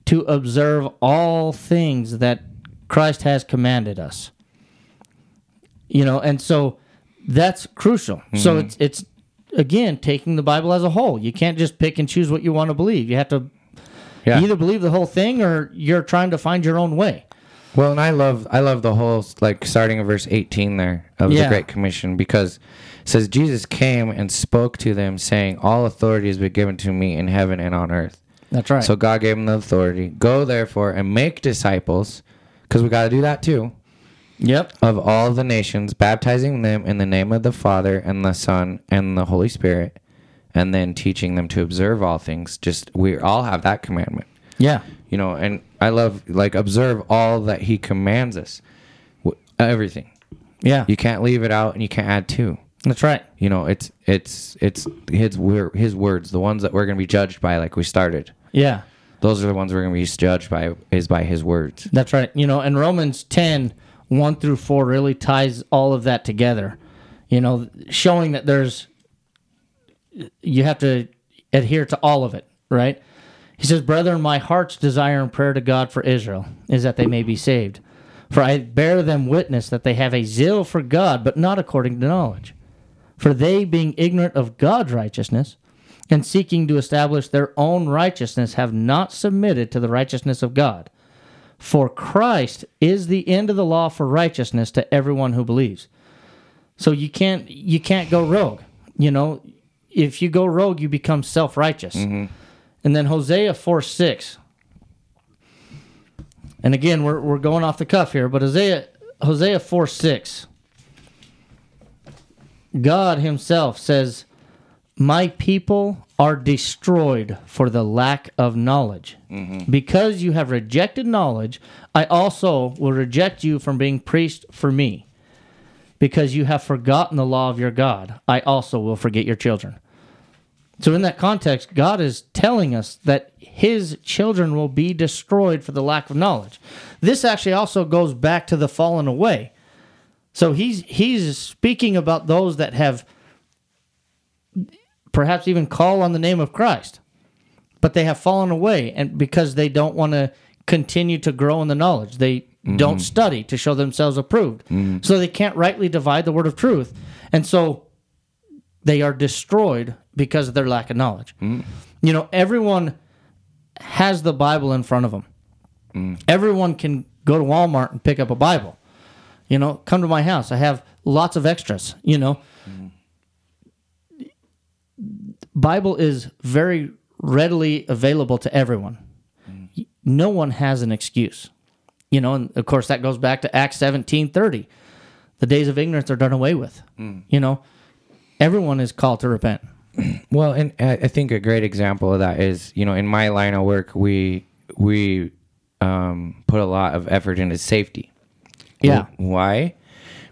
to observe all things that Christ has commanded us. You know, and so that's crucial. Mm-hmm. So it's, it's again, taking the Bible as a whole. You can't just pick and choose what you want to believe. You have to yeah. either believe the whole thing or you're trying to find your own way. Well, and I love I love the whole, like, starting of verse eighteen there of yeah. the Great Commission, because it says, "Jesus came and spoke to them, saying, all authority has been given to me in heaven and on earth." That's right. So God gave them the authority. "Go, therefore, and make disciples," because we got to do that too. Yep. "Of all the nations, baptizing them in the name of the Father and the Son and the Holy Spirit, and then teaching them to observe all things." Just, we all have that commandment. Yeah. You know, and I love, like, observe all that he commands us. Everything. Yeah. You can't leave it out and you can't add to. That's right. You know, it's it's it's his, his words, the ones that we're going to be judged by, like we started. Yeah. Those are the ones we're going to be judged by, is by his words. That's right. You know, and Romans ten, one through four really ties all of that together. You know, showing that there's, you have to adhere to all of it, right? He says, "Brethren, my heart's desire and prayer to God for Israel is that they may be saved. For I bear them witness that they have a zeal for God, but not according to knowledge. For they, being ignorant of God's righteousness, and seeking to establish their own righteousness, have not submitted to the righteousness of God. For Christ is the end of the law for righteousness to everyone who believes." So you can't you can't go rogue. You know, if you go rogue, you become self-righteous. Mm-hmm. And then Hosea four six. And again, we're we're going off the cuff here, but Hosea Hosea four six. God himself says, "My people are destroyed for the lack of knowledge. Mm-hmm. Because you have rejected knowledge, I also will reject you from being priest for me." because you have forgotten the law of your God. I also will forget your children. So in that context, God is telling us that his children will be destroyed for the lack of knowledge. This actually also goes back to the fallen away. So he's he's speaking about those that have perhaps even call on the name of Christ, but they have fallen away, and because they don't want to continue to grow in the knowledge. They mm-hmm. don't study to show themselves approved. Mm-hmm. So they can't rightly divide the word of truth. And so they are destroyed because of their lack of knowledge. Mm. You know, everyone has the Bible in front of them. Mm. Everyone can go to Walmart and pick up a Bible. You know, come to my house. I have lots of extras, you know. Mm. Bible is very readily available to everyone. Mm. No one has an excuse. You know, and of course that goes back to Acts seventeen thirty. The days of ignorance are done away with. Mm. You know, everyone is called to repent. Well, and I think a great example of that is, you know, in my line of work, we we um, put a lot of effort into safety. Yeah. Why?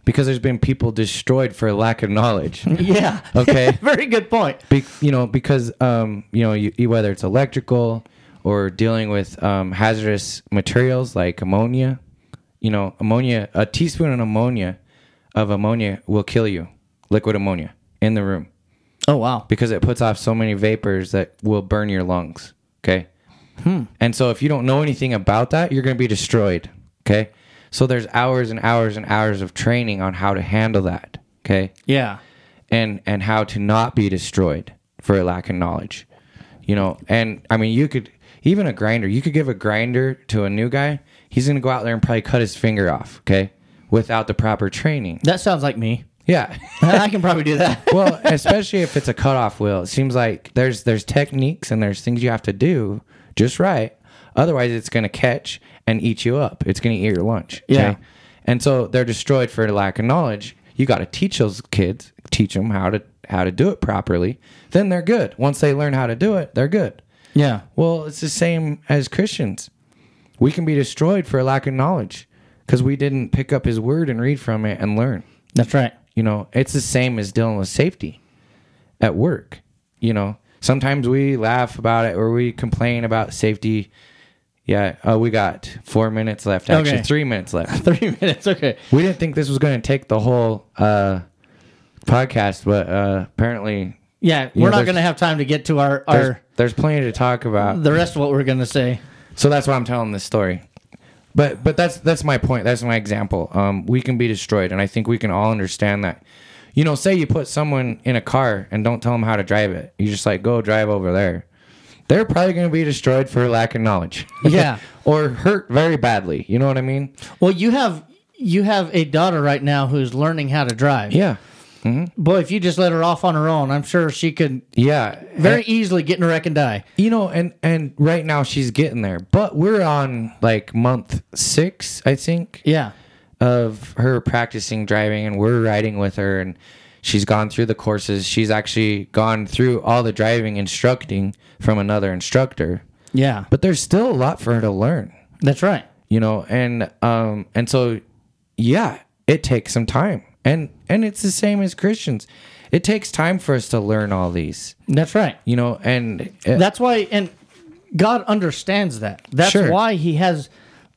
Because there's been people destroyed for lack of knowledge. Yeah. Okay. Very good point. Be, you know, because, um, you know, you, whether it's electrical or dealing with um, hazardous materials like ammonia, you know, ammonia, a teaspoon of ammonia of ammonia will kill you, liquid ammonia, in the room. Oh, wow. Because it puts off so many vapors that will burn your lungs, okay? Hmm. And so if you don't know anything about that, you're going to be destroyed, okay? So there's hours and hours and hours of training on how to handle that, okay? Yeah. And and how to not be destroyed for a lack of knowledge, you know? And, I mean, you could, even a grinder, you could give a grinder to a new guy, he's going to go out there and probably cut his finger off, okay? Without the proper training. That sounds like me. Yeah. I can probably do that. Well, especially if it's a cutoff wheel. It seems like there's there's techniques and there's things you have to do just right. Otherwise, it's going to catch and eat you up. It's going to eat your lunch. Yeah. Okay? And so they're destroyed for lack of knowledge. You got to teach those kids, teach them how to, how to do it properly. Then they're good. Once they learn how to do it, they're good. Yeah. Well, it's the same as Christians. We can be destroyed for lack of knowledge because we didn't pick up his word and read from it and learn. That's right. You know, it's the same as dealing with safety at work. You know, sometimes we laugh about it or we complain about safety. Yeah, oh, we got four minutes left. Actually, okay. three minutes left. three minutes, okay. We didn't think this was going to take the whole uh, podcast, but uh, apparently... Yeah, we're know, not going to have time to get to our... our there's, there's plenty to talk about. The rest of what we're going to say. So that's why I'm telling this story. But but that's that's my point. That's my example. Um, we can be destroyed, and I think we can all understand that. You know, say you put someone in a car and don't tell them how to drive it. You just like, go drive over there. They're probably going to be destroyed for lack of knowledge. Yeah. Or hurt very badly. You know what I mean? Well, you have you have a daughter right now who's learning how to drive. Yeah. Mm-hmm. Boy, if you just let her off on her own, I'm sure she could yeah, very and, easily get in a wreck and die. You know, and, and right now she's getting there. But we're on like month six, I think, yeah, of her practicing driving, and we're riding with her, and she's gone through the courses. She's actually gone through all the driving instructing from another instructor. Yeah. But there's still a lot for her to learn. That's right. You know, and um, and so, yeah, it takes some time. And and it's the same as Christians. It takes time for us to learn all these. That's right. You know, and... Uh, That's why, and God understands that. That's sure. why he has,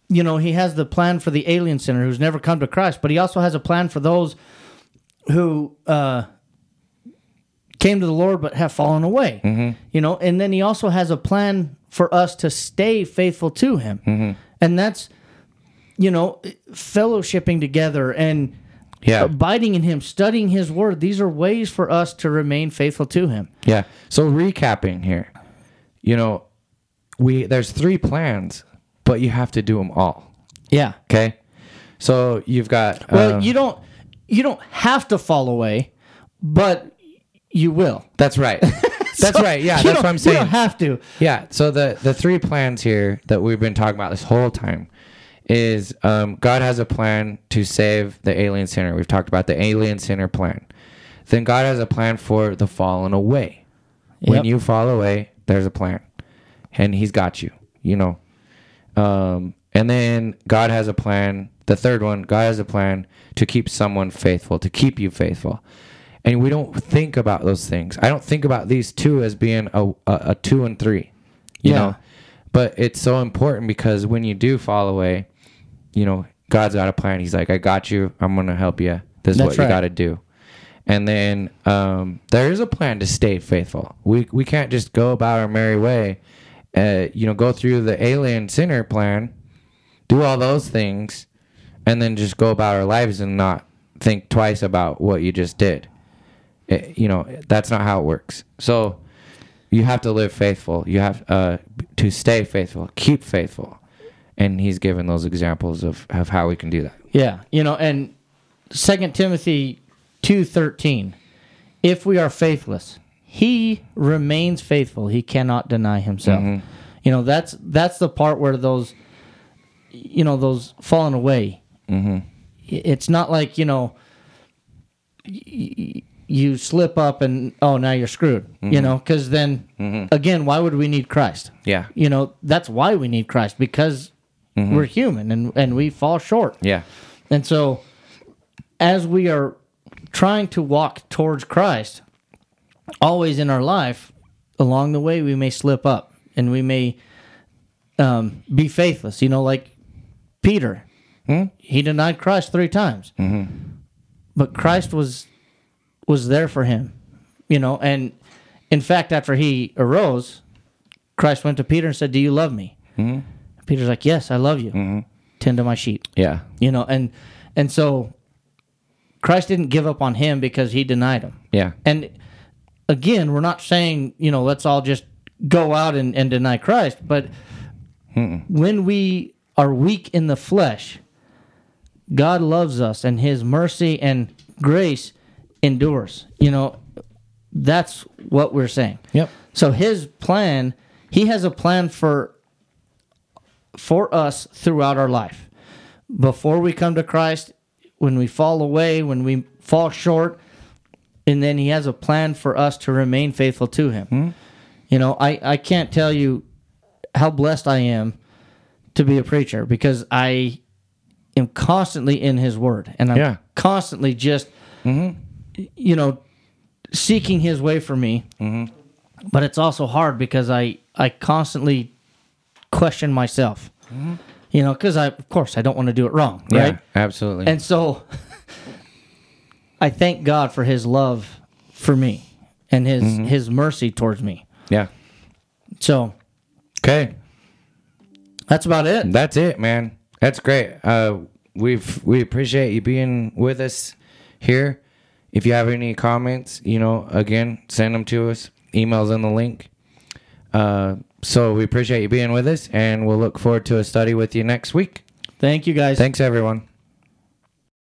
you know, he has the plan for the alien sinner who's never come to Christ, but he also has a plan for those who uh, came to the Lord but have fallen away. Mm-hmm. You know, and then he also has a plan for us to stay faithful to him. Mm-hmm. And that's, you know, fellowshipping together and... Yeah, abiding in him, studying his word. These are ways for us to remain faithful to him. Yeah. So recapping here, you know, we there's three plans, but you have to do them all. Yeah. Okay. So you've got. Well, um, you don't you don't have to fall away, but you will. That's right. That's so right. Yeah. That's what I'm saying. You don't have to. Yeah. So the the three plans here that we've been talking about this whole time. Is um, God has a plan to save the alien sinner. We've talked about the alien sinner plan. Then God has a plan for the fallen away. Yep. When you fall away, there's a plan. And he's got you, you know. Um, and then God has a plan The third one, God has a plan to keep someone faithful, to keep you faithful. And we don't think about those things. I don't think about these two as being a, a, a two and three, you yeah. know. But it's so important because when you do fall away, you know, God's got a plan. He's like, I got you. I'm going to help you. This is That's what right. you got to do. And then um, there is a plan to stay faithful. We we can't just go about our merry way, uh, you know, go through the alien sinner plan, do all those things, and then just go about our lives and not think twice about what you just did. It, you know, that's not how it works. So you have to live faithful. You have uh, to stay faithful, keep faithful. And he's given those examples of, of how we can do that. Yeah, you know, and Second Timothy two thirteen, if we are faithless, he remains faithful. He cannot deny himself. Mm-hmm. You know, that's that's the part where those, you know, those falling away. Mm-hmm. It's not like, you know, y- you slip up and, oh, now you're screwed, mm-hmm. you know, because then, mm-hmm. again, why would we need Christ? Yeah. You know, that's why we need Christ, because mm-hmm. we're human and, and we fall short. Yeah. And so as we are trying to walk towards Christ, always in our life, along the way, we may slip up and we may um, be faithless. You know, like Peter, hmm? he denied Christ three times, mm-hmm. but Christ was was there for him, you know. And in fact, after he arose, Christ went to Peter and said, "Do you love me?" Mm-hmm. Peter's like, "Yes, I love you. Mm-hmm. Tend to my sheep." Yeah, you know, and and so. Christ didn't give up on him because he denied him. Yeah. And again, we're not saying, you know, let's all just go out and, and deny Christ. But Mm-mm. when we are weak in the flesh, God loves us and his mercy and grace endures. You know, that's what we're saying. Yep. So his plan, he has a plan for for us throughout our life. Before we come to Christ, when we fall away, when we fall short, and then he has a plan for us to remain faithful to him. Mm-hmm. You know, I, I can't tell you how blessed I am to be a preacher because I am constantly in his word. And I'm yeah. constantly just, mm-hmm. you know, seeking his way for me. Mm-hmm. But it's also hard because I, I constantly question myself. Mm-hmm. You know, because I, of course, I don't want to do it wrong, right? Yeah, absolutely. And so, I thank God for his love for me and his mm-hmm. his mercy towards me. Yeah. So. Okay. That's about it. That's it, man. That's great. Uh, we've we appreciate you being with us here. If you have any comments, you know, again, send them to us. Email's in the link. Uh. So we appreciate you being with us, and we'll look forward to a study with you next week. Thank you, guys. Thanks, everyone.